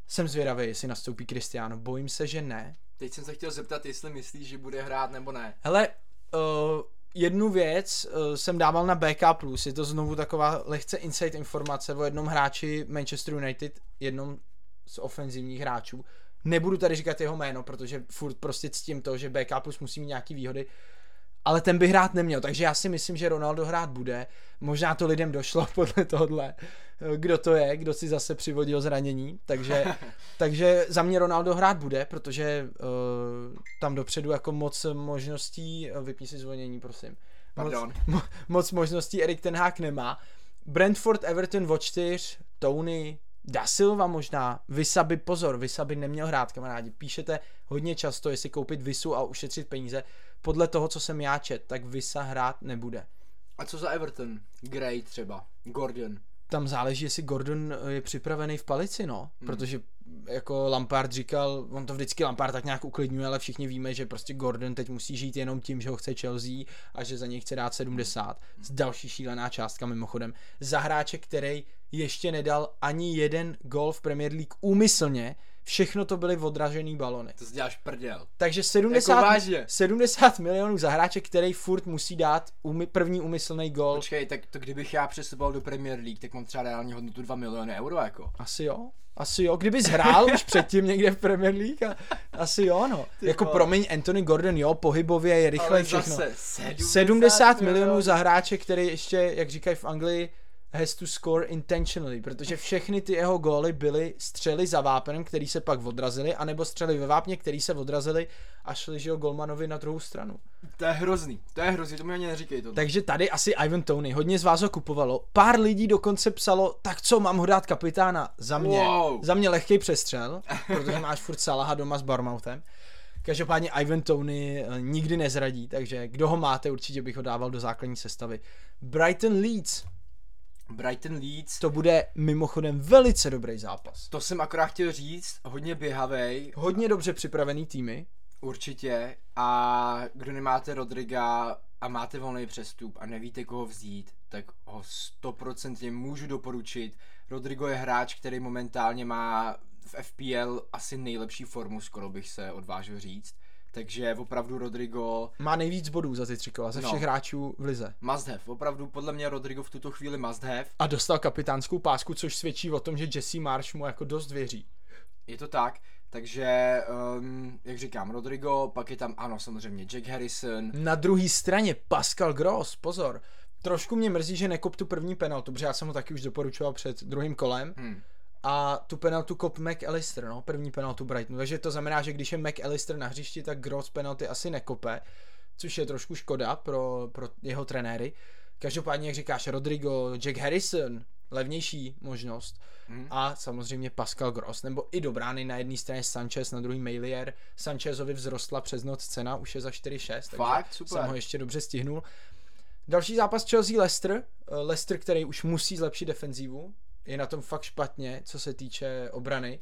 Jsem zvědavý, jestli nastoupí Cristiano, bojím se, že ne. Teď jsem se chtěl zeptat, jestli myslíš, že bude hrát nebo ne. Hele, jednu věc jsem dával na BK+, je to znovu taková lehce insight informace o jednom hráči Manchester United, jednom z ofenzivních hráčů. Nebudu tady říkat jeho jméno, protože furt prostě ctím to, že BK Plus musí mít nějaký výhody, ale ten by hrát neměl, takže já si myslím, že Ronaldo hrát bude, možná to lidem došlo podle tohle, kdo to je, kdo si zase přivodil zranění, takže za mě Ronaldo hrát bude, protože tam dopředu jako moc možností, vypni si zvonění, prosím, moc možností Erik ten Hag nemá. Brentford, Everton, Watch 4, Tony, Da Silva možná, Visaby, pozor, Visaby neměl hrát, kamarádi, píšete hodně často, jestli koupit Visu a ušetřit peníze, podle toho, co jsem já čet, tak Visa hrát nebude. A co za Everton? Gray třeba, Gordon? Tam záleží, jestli Gordon je připravený v palici, no, protože jako Lampard říkal, on to vždycky Lampard tak nějak uklidňuje, ale všichni víme, že prostě Gordon teď musí žít jenom tím, že ho chce Chelsea a že za něj chce dát 70. Další šílená částka mimochodem. Za hráče, který ještě nedal ani jeden gol v Premier League úmyslně, všechno to byly odražený balony. To si děláš prdel. Takže 70 milionů za hráče, který furt musí dát první úmyslný gol. Počkej, tak to kdybych já přestupoval do Premier League, tak mám třeba reálně hodnotu 2 miliony euro jako. Asi jo, kdyby hrál už předtím někde v Premier League, asi jo, no. Jako promiň, Anthony Gordon, jo, pohybově je rychlej všechno. 70 milionů za hráče, který ještě, jak říkají v Anglii, has to score intentionally, protože všechny ty jeho góly byly střely za vápnem, který se pak odrazily, anebo střely ve vápně, který se odrazily a šli, že jo, golmanovi na druhou stranu. To je hrozný, to mi ani neříkej to. Takže tady asi Ivan Toney, hodně z vás ho kupovalo, pár lidí dokonce psalo, tak co, mám ho dát kapitána? Za mě lehkej přestřel, protože máš furt Salaha doma s Bournemouthem. Každopádně Ivan Toney nikdy nezradí, takže kdo ho máte, určitě bych ho dával do základní sestavy. Brighton Leeds. Brighton Leeds. To bude mimochodem velice dobrý zápas. To jsem akorát chtěl říct, hodně běhavej. Hodně dobře připravený týmy. Určitě. A kdo nemáte Rodriga a máte volný přestup a nevíte, koho vzít, tak ho 100% můžu doporučit. Rodrigo je hráč, který momentálně má v FPL asi nejlepší formu, skoro bych se odvážil říct. Takže opravdu Rodrigo... Má nejvíc bodů za ty 3 kola, ze všech hráčů v lize. Must have, opravdu podle mě Rodrigo v tuto chvíli must have. A dostal kapitánskou pásku, což svědčí o tom, že Jesse Marsch mu jako dost věří. Je to tak, takže, jak říkám, Rodrigo, pak je tam, ano, samozřejmě Jack Harrison. Na druhé straně Pascal Gross, pozor. Trošku mě mrzí, že nekop tu první penaltu, protože já jsem ho taky už doporučoval před druhým kolem. A tu penaltu kop McAllister, no, první penaltu Brightonu, takže to znamená, že když je McAllister na hřišti, tak Gross penalty asi nekope, což je trošku škoda pro jeho trenéry. Každopádně, jak říkáš, Rodrigo, Jack Harrison, levnější možnost a samozřejmě Pascal Gross, nebo i do brány na jedné straně Sanchez, na druhý Mailier. Sanchezovi vzrostla přes noc cena, už je za 4,6, takže fakt? Super. Jsem ho ještě dobře stihnul. Další zápas Chelsea Leicester, který už musí zlepšit defenzivu. Je na tom fakt špatně, co se týče obrany.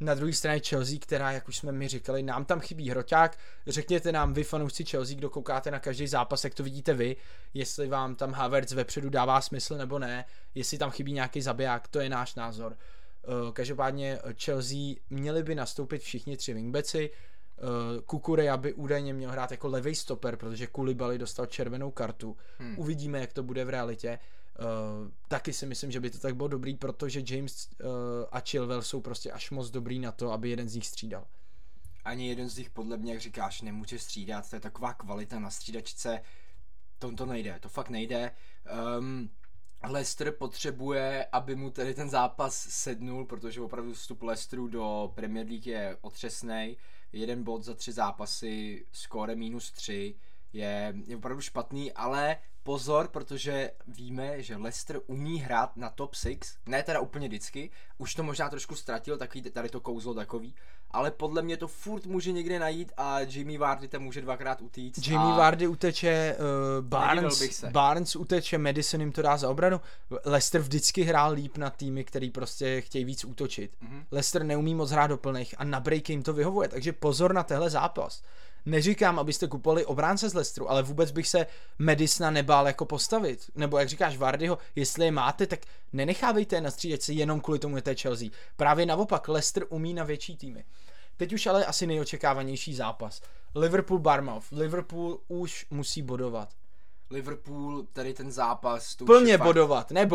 Na druhé straně Chelsea, která, jak už jsme mi říkali, nám tam chybí hroťák. Řekněte nám vy, fanoušci Chelsea, kdo koukáte na každý zápas, jak to vidíte vy, jestli vám tam Havertz vepředu dává smysl nebo ne, jestli tam chybí nějaký zabiják, to je náš názor. Každopádně Chelsea měli by nastoupit všichni 3 wingbacki. Kukureya by údajně měl hrát jako levej stoper, protože Koulibaly dostal červenou kartu. Uvidíme, jak to bude v realitě. Taky si myslím, že by to tak bylo dobrý, protože James a Chilwell jsou prostě až moc dobrý na to, aby jeden z nich střídal. Ani jeden z nich podle mě, jak říkáš, nemůže střídat, to je taková kvalita na střídačce, to nejde, to fakt nejde. Leicester potřebuje, aby mu tady ten zápas sednul, protože opravdu vstup Leicesteru do Premier League je otřesnej, 1 bod za 3 zápasy, skóre -3 je opravdu špatný, ale pozor, protože víme, že Leicester umí hrát na top 6, ne teda úplně vždycky, už to možná trošku ztratil, takový tady to kouzlo takový, ale podle mě to furt může někde najít a Jamie Vardy tam může 2x utíct. Jamie Vardy uteče, Barnes uteče, Madison jim to dá za obranu. Leicester vždycky hrál líp na týmy, který prostě chtějí víc útočit. Leicester neumí moc hrát do plných a na break jim to vyhovuje, takže pozor na tehle zápas. Neříkám, abyste kupovali obránce z Leicesteru, ale vůbec bych se Madisona nebál jako postavit. Nebo jak říkáš Vardyho, jestli je máte, tak nenechávejte je na střídačce jenom kvůli tomu, že to je Chelsea. Právě naopak, Leicester umí na větší týmy. Teď už ale asi nejočekávanější zápas. Liverpool-Bournemouth. Liverpool už musí bodovat. Liverpool, tady ten zápas... Plně bodovat, ne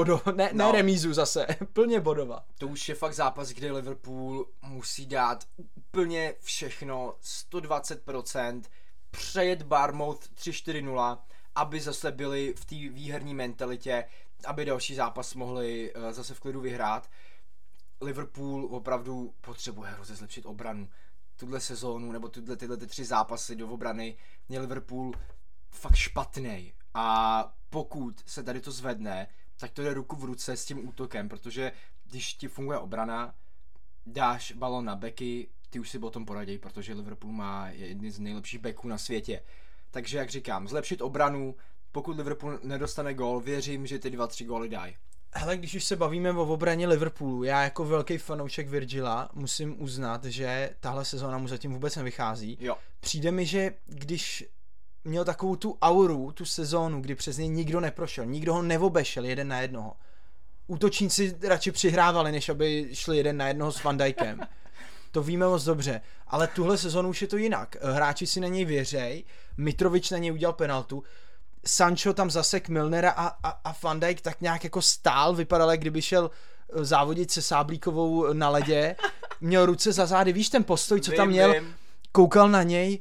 remízu zase, plně bodovat. To už je fakt zápas, kde Liverpool musí dát úplně všechno, 120%, přejet Bournemouth 3-4-0, aby zase byli v té výherní mentalitě, aby další zápas mohli zase v klidu vyhrát. Liverpool opravdu potřebuje hrozně zlepšit obranu. Tuhle sezónu, nebo tyhle 3 zápasy do obrany měl Liverpool fakt špatnej. A pokud se tady to zvedne, tak to jde ruku v ruce s tím útokem, protože když ti funguje obrana, dáš balon na beky, ty už si o tom poradí, protože Liverpool má jedny z nejlepších beků na světě. Takže jak říkám, zlepšit obranu, pokud Liverpool nedostane gól, věřím, že ty 2-3 góly dají. Hele, když už se bavíme o obraně Liverpoolu, já jako velký fanoušek Virgila musím uznat, že tahle sezóna mu zatím vůbec nevychází. Jo. Přijde mi, že když měl takovou tu auru, tu sezónu, kdy přes něj nikdo neprošel, nikdo ho neobešel 1 na 1. Útočníci radši přihrávali, než aby šli 1 na 1 s Van Dijkem. To víme moc dobře, ale tuhle sezónu už je to jinak. Hráči si na něj věřej, Mitrovič na něj udělal penaltu, Sancho tam zasek Milnera a Van Dijk tak nějak jako stál, vypadal, jak kdyby šel závodit se Sáblíkovou na ledě, měl ruce za zády, víš ten postoj, co tam měl, koukal na něj.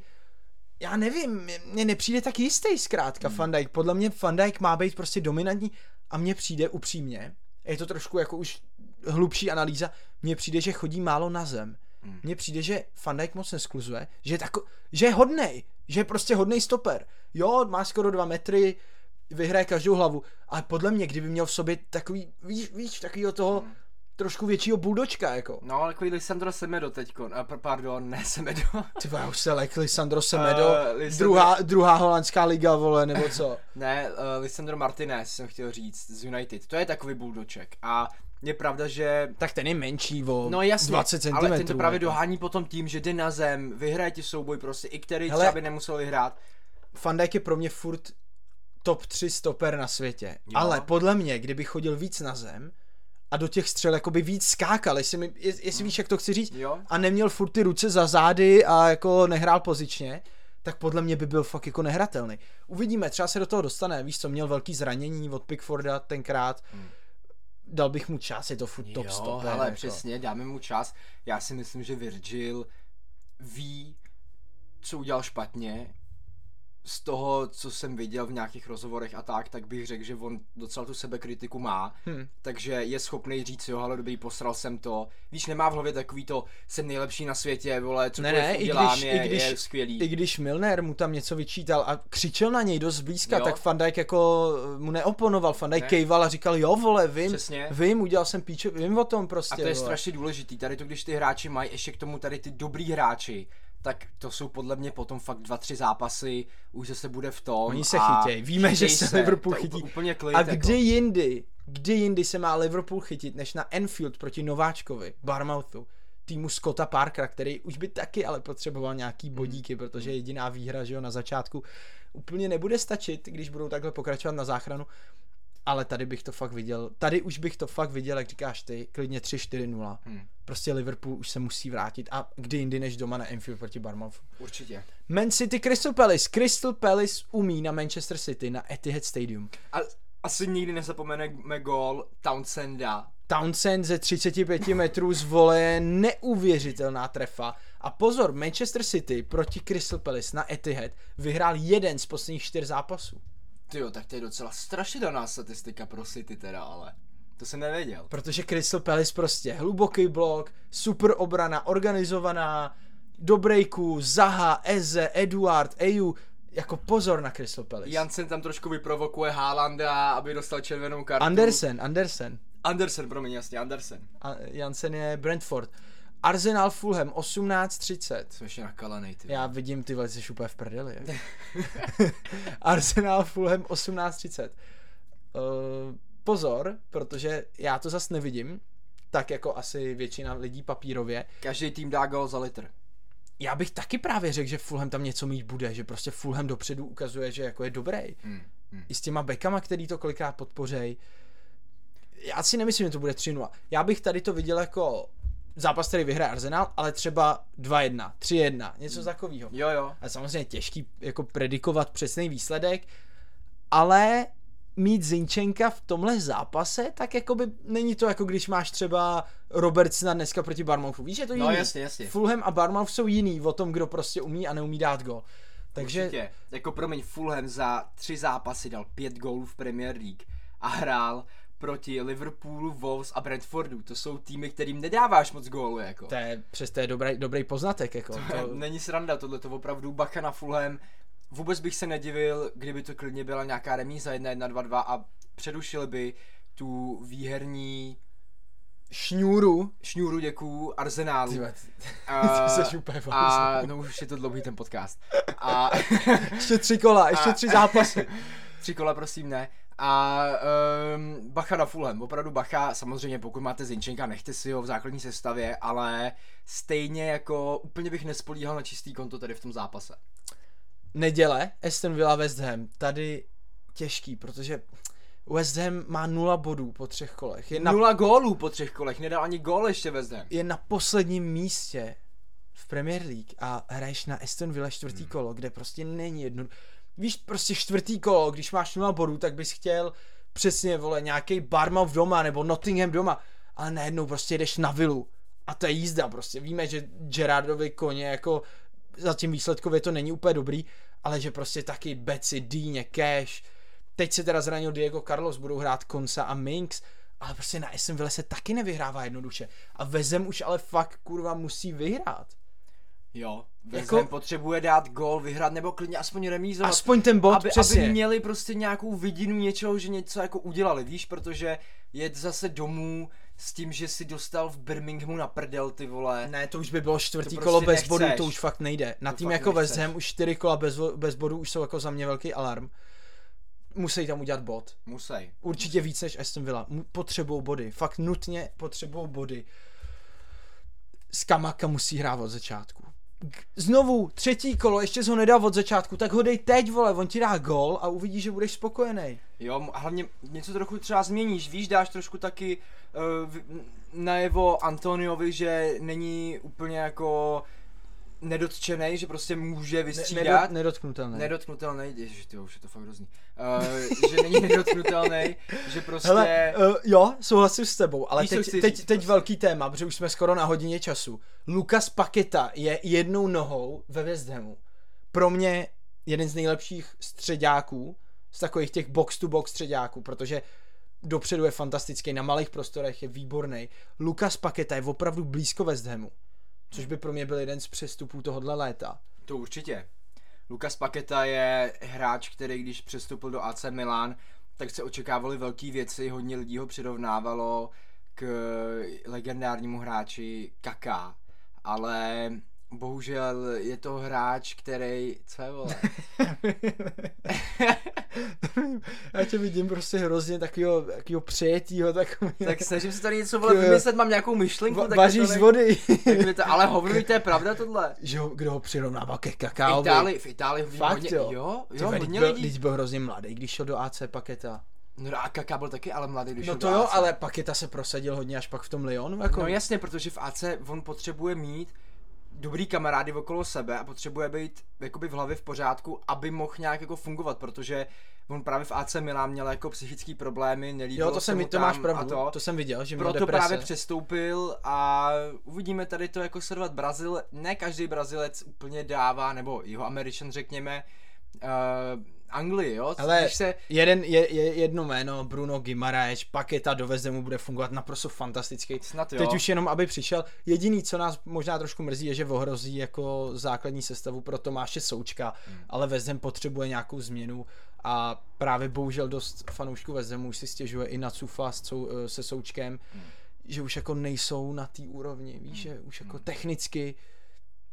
Já nevím, mně nepřijde tak jistý zkrátka Van Dijk. Podle mě Van Dijk má být prostě dominantní a mně přijde upřímně, je to trošku jako už hlubší analýza, mně přijde, že chodí málo na zem. Mně přijde, že Van Dijk moc neskluzuje, že je hodnej, že je prostě hodnej stoper. Jo, má skoro 2 metry, vyhraje každou hlavu, ale podle mě, kdyby měl v sobě takový, víš, takovýho toho trošku většího buldočka, jako. No, takový Lisandro Semedo teďko, pardon, ne Semedo. Ty vole, už se lek, Lisandro Semedo, druhá holandská liga, vole, nebo co? Ne, Lisandro Martinez jsem chtěl říct, z United, to je takový buldoček a je pravda, že... Tak ten je menší o no, jasně, 20 cm. Ale ten to právě dohání potom tím, že jde na zem, vyhraje ti souboj prostě, i který třeba by nemusel vyhrát. Van Dijk je pro mě furt top 3 stoper na světě, jo. Ale podle mě, kdyby chodil víc na zem a do těch střel jakoby víc skákal, jestli víš, jak to chci říct, jo. A neměl furt ty ruce za zády a jako nehrál pozičně, tak podle mě by byl fakt jako nehratelný. Uvidíme, třeba se do toho dostane, víš co, měl velký zranění od Pickforda tenkrát, dal bych mu čas, je to furt top stoper. Jo, ale jako. Přesně, dáme mu čas, já si myslím, že Virgil ví, co udělal špatně. Z toho, co jsem viděl v nějakých rozhovorech a tak bych řekl, že on docela tu sebekritiku má, takže je schopný říct, jo, ale dobrý, posral jsem to. Víš, nemá v hlavě takový to, jsem nejlepší na světě, vole, cokoliv udělám, je skvělý. I když Milner mu tam něco vyčítal a křičel na něj dost zblízka, jo. Tak Van Dijk jako mu neoponoval, Van Dijk kejval a říkal, jo, vole, vím, udělal jsem píče, vím o tom prostě. A to je strašně důležitý, tady to, když ty hráči mají, ještě k tomu tady ty dobrý hráči, tak to jsou podle mě potom fakt 2-3 zápasy, už se bude v tom. Oni se chytějí, víme, že se Liverpool chytí. Úplně klid, a kdy jindy se má Liverpool chytit, než na Anfield proti nováčkovi, Bournemouthu, týmu Scotta Parkera, který už by taky ale potřeboval nějaký bodíky, protože jediná výhra, že jo, na začátku úplně nebude stačit, když budou takhle pokračovat na záchranu. Ale tady už bych to fakt viděl, jak říkáš ty, klidně 3-4-0. Prostě Liverpool už se musí vrátit a kdy jindy než doma na Anfield proti Bournemouthu. Určitě. Man City Crystal Palace umí na Manchester City na Etihad Stadium. A asi nikdy nezapomeneme gól Townsenda. Townsend ze 35 metrů z voleje, neuvěřitelná trefa. A pozor, Manchester City proti Crystal Palace na Etihad vyhrál jeden z posledních 4 zápasů. Tyjo, tak to je docela strašidelná statistika pro City teda, ale to jsem nevěděl. Protože Crystal Palace prostě hluboký blok, super obrana, organizovaná, do breaku, Zaha, Eze, Eduard, Eju, jako pozor na Crystal Palace. Jansen tam trošku vyprovokuje Haalanda, aby dostal červenou kartu. Andersen. Jansen je Brentford. Arsenal Fulham 18:30. Jsi nakalenej, ty. Já vidím, ty vole, jsi úplně v prdeli. Arsenal Fulham 18:30. Pozor, protože já to zas nevidím, tak jako asi většina lidí papírově. Každý tým dá gól za litr. Já bych taky právě řekl, že Fulham tam něco mít bude, že prostě Fulham dopředu ukazuje, že jako je dobrý. I s těma backama, který to kolikrát podpořej. Já si nemyslím, že to bude 3-0. Já bych tady to viděl jako zápas, který vyhraje Arsenal, ale třeba 2-1, 3-1, něco takového. Jo. A samozřejmě těžký jako predikovat přesný výsledek, ale mít Zinchenka v tomhle zápase, tak jakoby není to jako když máš třeba Robertsona dneska proti Bournemouthu. Víš, je to jiný. No jasně. Fulham a Bournemouth jsou jiný o tom, kdo prostě umí a neumí dát gól. Takže určitě. Jako promiň, Fulham za 3 zápasy dal 5 gólů v Premier League a hrál proti Liverpoolu, Wolves a Brentfordu. To jsou týmy, kterým nedáváš moc gólu, jako. To je dobrý poznatek, jako. To není sranda, tohle to opravdu bacha na Fulham. Vůbec bych se nedivil, kdyby to klidně byla nějaká remíza 1-1, 2-2 a předušil by tu výherní šňůru děkuju Arsenálu. Ty no už je to dlouhý ten podcast. A ještě 3 kola, ještě 3 zápasy. 3 kola, prosím, ne. A bacha na Fulham, opravdu bacha, samozřejmě pokud máte Zinchenka, nechte si ho v základní sestavě, ale stejně jako úplně bych nespolíhal na čistý konto tady v tom zápase. Neděle, Aston Villa West Ham, tady těžký, protože West Ham má 0 bodů po 3 kolech. 0 gólů po 3 kolech, nedal ani gól ještě West Ham. Je na posledním místě v Premier League a hraješ na Aston Villa 4. kolo, kde prostě není Víš, prostě 4. kolo, když máš 0 bodů, tak bys chtěl přesně, vole, nějakej Bournemouth doma nebo Nottingham doma, ale najednou prostě jdeš na Villu a to je jízda prostě. Víme, že Gerardovi koně jako zatím výsledkově to není úplně dobrý, ale že prostě taky Beci, Dýně, Cash, teď se teda zranil Diego Carlos, budou hrát Konsa a Minks, ale prostě na Aston Villa se taky nevyhrává jednoduše a Vezem už ale fakt kurva musí vyhrát. Jo, West Ham jako potřebuje dát gól, vyhrát nebo klidně aspoň remízovat. Aspoň ten bod, přesně. Aby měli prostě nějakou vidinu něčeho, že něco jako udělali, víš, protože jet zase domů s tím, že si dostal v Birminghamu na prdel, ty vole. Ne, to už by bylo čtvrtý prostě kolo bez bodů, to už fakt nejde. Na tým jako West Ham už 4 kola bez bodů už jsou jako za mě velký alarm. Musí tam udělat bod. Musí. Určitě víc než Aston Villa. Potřebují body, fakt nutně potřebují body. Skamaka musí hrát od začátku. Znovu, třetí kolo, ještě jsi ho nedal od začátku, tak ho dej teď, vole, on ti dá gól a uvidíš, že budeš spokojený. Jo, hlavně něco trochu třeba změníš, víš, dáš trošku taky najevo Antoniovi, že není úplně jako nedotčenej, že prostě může vystřídat. Nedotknutelný. Nedotknutelný, ježiš, tyjo, už je to fakt hrozný. Že není nedotknutelný, že prostě... Hele, jo, souhlasím s tebou, ale teď velký téma, protože už jsme skoro na hodině času. Lucas Paqueta je jednou nohou ve West Hamu. Pro mě jeden z nejlepších středáků, z takových těch box-to-box středáků, protože dopředu je fantastický, na malých prostorech je výborný. Lucas Paqueta je opravdu blízko West Hamu. Což by pro mě byl jeden z přestupů tohohle léta. To určitě. Lucas Paqueta je hráč, který když přestoupil do AC Milan, tak se očekávaly velké věci, hodně lidí ho přirovnávalo k legendárnímu hráči Kaká. Ale bohužel je to hráč, který... Co je, vole? Já tě vidím prostě hrozně takovýho přijetýho, takový... Tak snažím se tady něco, vole, vymyslet, mám nějakou myšlenku. Vaříš z vody. Ale hovoruj, to je pravda tohle. Že kdo ho přirovnává ke Kakáovi. V Itálii hodně, jo, hodně lidí. Lidí byl hrozně mladý, když šel do AC Paqueta. No a Kaká byl taky ale mladý, když šel do AC. No to jo, ale Paqueta se prosadil hodně až pak v tom Lyonu. Jako... No jasně, protože v AC on potřebuje mít dobrý kamarády okolo sebe a potřebuje být jakoby v hlavě v pořádku, aby mohl nějak jako fungovat, protože on právě v AC Milan měl jako psychické problémy, nelíbilo. Jo, to jsem, to máš pravdu. To jsem viděl, že měl deprese. Proto právě přestoupil a uvidíme tady to jako sledovat. Brazil, ne každý Brazilec úplně dává, nebo jeho Američan řekněme, Anglii, jo? Ale se... jedno jméno, Bruno Guimaraes, Paqueta do West Hamu bude fungovat naprosto fantasticky. Snad jo. Teď už jenom, aby přišel. Jediný, co nás možná trošku mrzí, je, že ohrozí jako základní sestavu pro Tomáše Součka, ale West Ham potřebuje nějakou změnu a právě bohužel dost fanoušků West Hamu už si stěžuje i na Cufa se Součkem, že už jako nejsou na té úrovni, víš, že už jako technicky...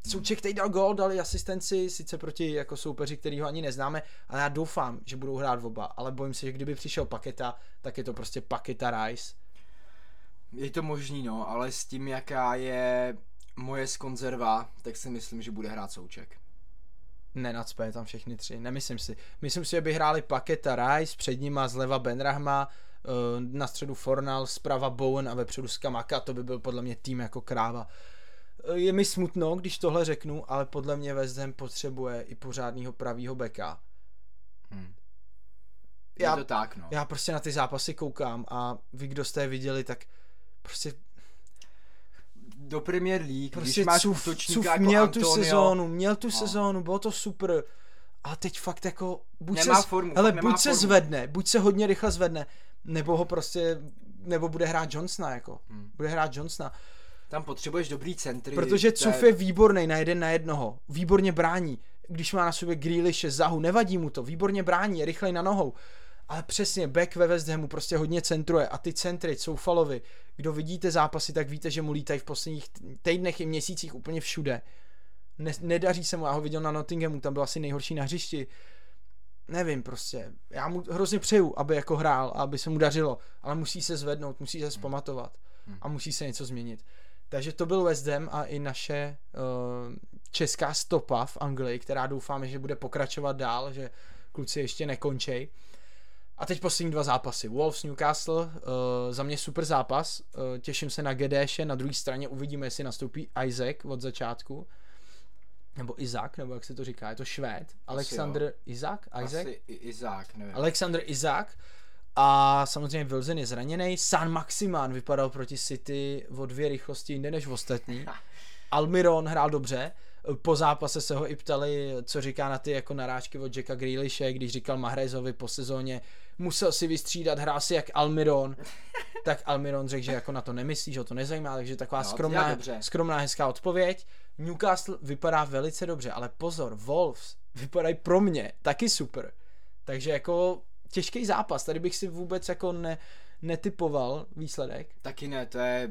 Souček teď dal gól, dali asistenci, sice proti jako soupeři, který ho ani neznáme, ale já doufám, že budou hrát oba, ale bojím se, že kdyby přišel Paqueta, tak je to prostě Paqueta Rice. Je to možný, no, ale s tím, jaká je moje skonzerva, tak si myslím, že bude hrát Souček. Nenacpe tam všechny tři, nemyslím si. Myslím si, že by hráli Paqueta Rice, před nima zleva Benrahma, na středu Fornal, zprava Bowen a vepředu Skamaka, to by byl podle mě tým jako kráva. Je mi smutno, když tohle řeknu, ale podle mě West Ham potřebuje i pořádného pravýho beka. Já, to tak, no. Já prostě na ty zápasy koukám a vy, kdo jste je viděli, tak prostě... Do Premier League, prostě když máš útočníka jako měl Antonio. Měl tu sezónu, bylo to super. A teď fakt jako... Buď se zvedne, buď se hodně rychle zvedne, nebo ho prostě... Nebo bude hrát Johnsona, jako. Tam potřebuješ dobrý centry. Protože Cuf je výborný na 1-1, výborně brání, když má na sobě Grealishe, Zahu, nevadí mu to, výborně brání, je rychlej na nohou, ale přesně back ve West Hamu prostě hodně centruje a ty centry Coufalovi, kdo vidíte zápasy, tak víte, že mu lítají v posledních týdnech i měsících úplně všude, nedaří se mu, já ho viděl na Nottinghamu, tam byl asi nejhorší na hřišti, nevím prostě, já mu hrozně přeju, aby jako hrál a aby se mu dařilo, ale musí se zvednout, musí se zpamatovat a musí se něco změnit. Takže to byl West Ham a i naše česká stopa v Anglii, která doufáme, že bude pokračovat dál, že kluci ještě nekončej. A teď poslední 2 zápasy. Wolves Newcastle, za mě super zápas, těším se na Gedéše, na druhé straně uvidíme, jestli nastoupí Isaac od začátku, nebo Izák, nebo jak se to říká, je to Švéd. Alexander Isaac, nevím. Alexander Isaac. A samozřejmě Wilson je zraněný. San Maximán vypadal proti City o 2 rychlosti jinde než ostatní. Almiron hrál dobře. Po zápase se ho i ptali, co říká na ty jako narážky od Jacka Grealishe, když říkal Mahrezovy po sezóně, musel si vystřídat, hrál si jak Almiron. tak Almiron řekl, že jako na to nemyslí, že ho to nezajímá, takže taková skromná hezká odpověď. Newcastle vypadá velice dobře, ale pozor, Wolves vypadají pro mě taky super. Takže jako těžký zápas, tady bych si vůbec jako netypoval výsledek. Taky ne, to je,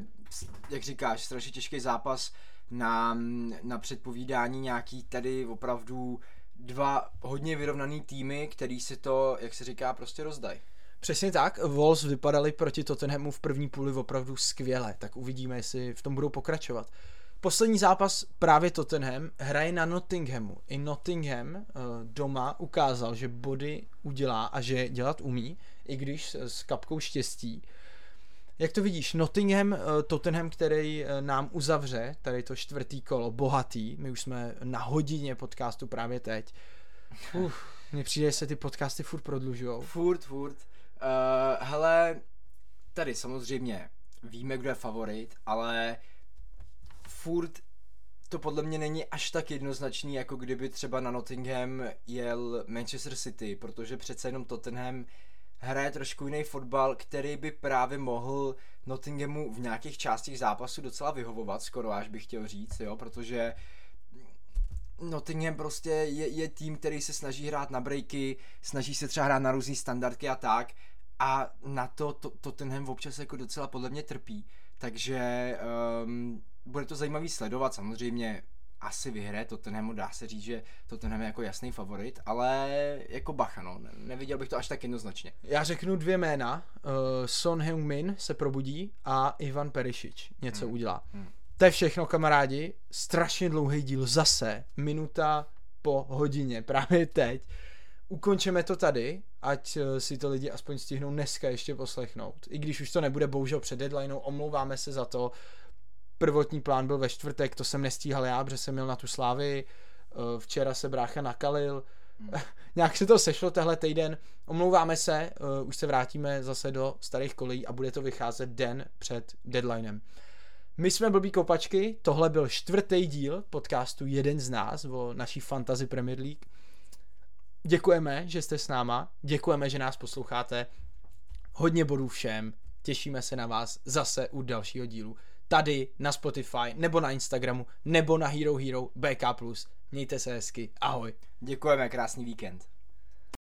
jak říkáš, strašně těžký zápas na předpovídání nějaký tady opravdu dva hodně vyrovnaný týmy, který si to, jak se říká, prostě rozdají. Přesně tak, Wolves vypadali proti Tottenhamu v první půli opravdu skvěle, tak uvidíme, jestli v tom budou pokračovat. Poslední zápas právě Tottenham hraje na Nottinghamu. I Nottingham doma ukázal, že body udělá a že dělat umí, i když s kapkou štěstí. Jak to vidíš, Tottenham, který nám uzavře tady to čtvrtý kolo, bohatý, my už jsme na hodině podcastu právě teď. Mně přijde, že se ty podcasty furt prodlužujou. Furt. Hele, tady samozřejmě víme, kdo je favorit, ale furt to podle mě není až tak jednoznačný, jako kdyby třeba na Nottingham jel Manchester City, protože přece jenom Tottenham hraje trošku jiný fotbal, který by právě mohl Nottinghamu v nějakých částech zápasu docela vyhovovat, skoro až bych chtěl říct, jo, protože Nottingham prostě je tým, který se snaží hrát na breaky, snaží se třeba hrát na různý standardky a tak, a na to Tottenham občas jako docela podle mě trpí, takže bude to zajímavý sledovat, samozřejmě asi vyhraje Tottenhamu, dá se říct, že Tottenham je jako jasný favorit, ale jako bacha, no, neviděl bych to až tak jednoznačně. Já řeknu dvě jména, Son Heung-min se probudí a Ivan Perišič něco udělá. To je všechno, kamarádi, strašně dlouhý díl zase, minuta po hodině, právě teď. Ukončeme to tady, ať si to lidi aspoň stihnou dneska ještě poslechnout. I když už to nebude bohužel před deadlineou, omlouváme se za to. Prvotní plán byl ve čtvrtek, to jsem nestíhal já, protože jsem měl na tu Slávy, včera se brácha nakalil, nějak se to sešlo tehle týden, omlouváme se, už se vrátíme zase do starých kolejí a bude to vycházet den před deadlinem. My jsme Blbý kopačky, tohle byl čtvrtý díl podcastu Jeden z nás o naší Fantasy Premier League. Děkujeme, že jste s náma, děkujeme, že nás posloucháte, hodně bodů všem, těšíme se na vás zase u dalšího dílu. Tady na Spotify, nebo na Instagramu, nebo na Hero BK+. Mějte se hezky, ahoj. Děkujeme, krásný víkend.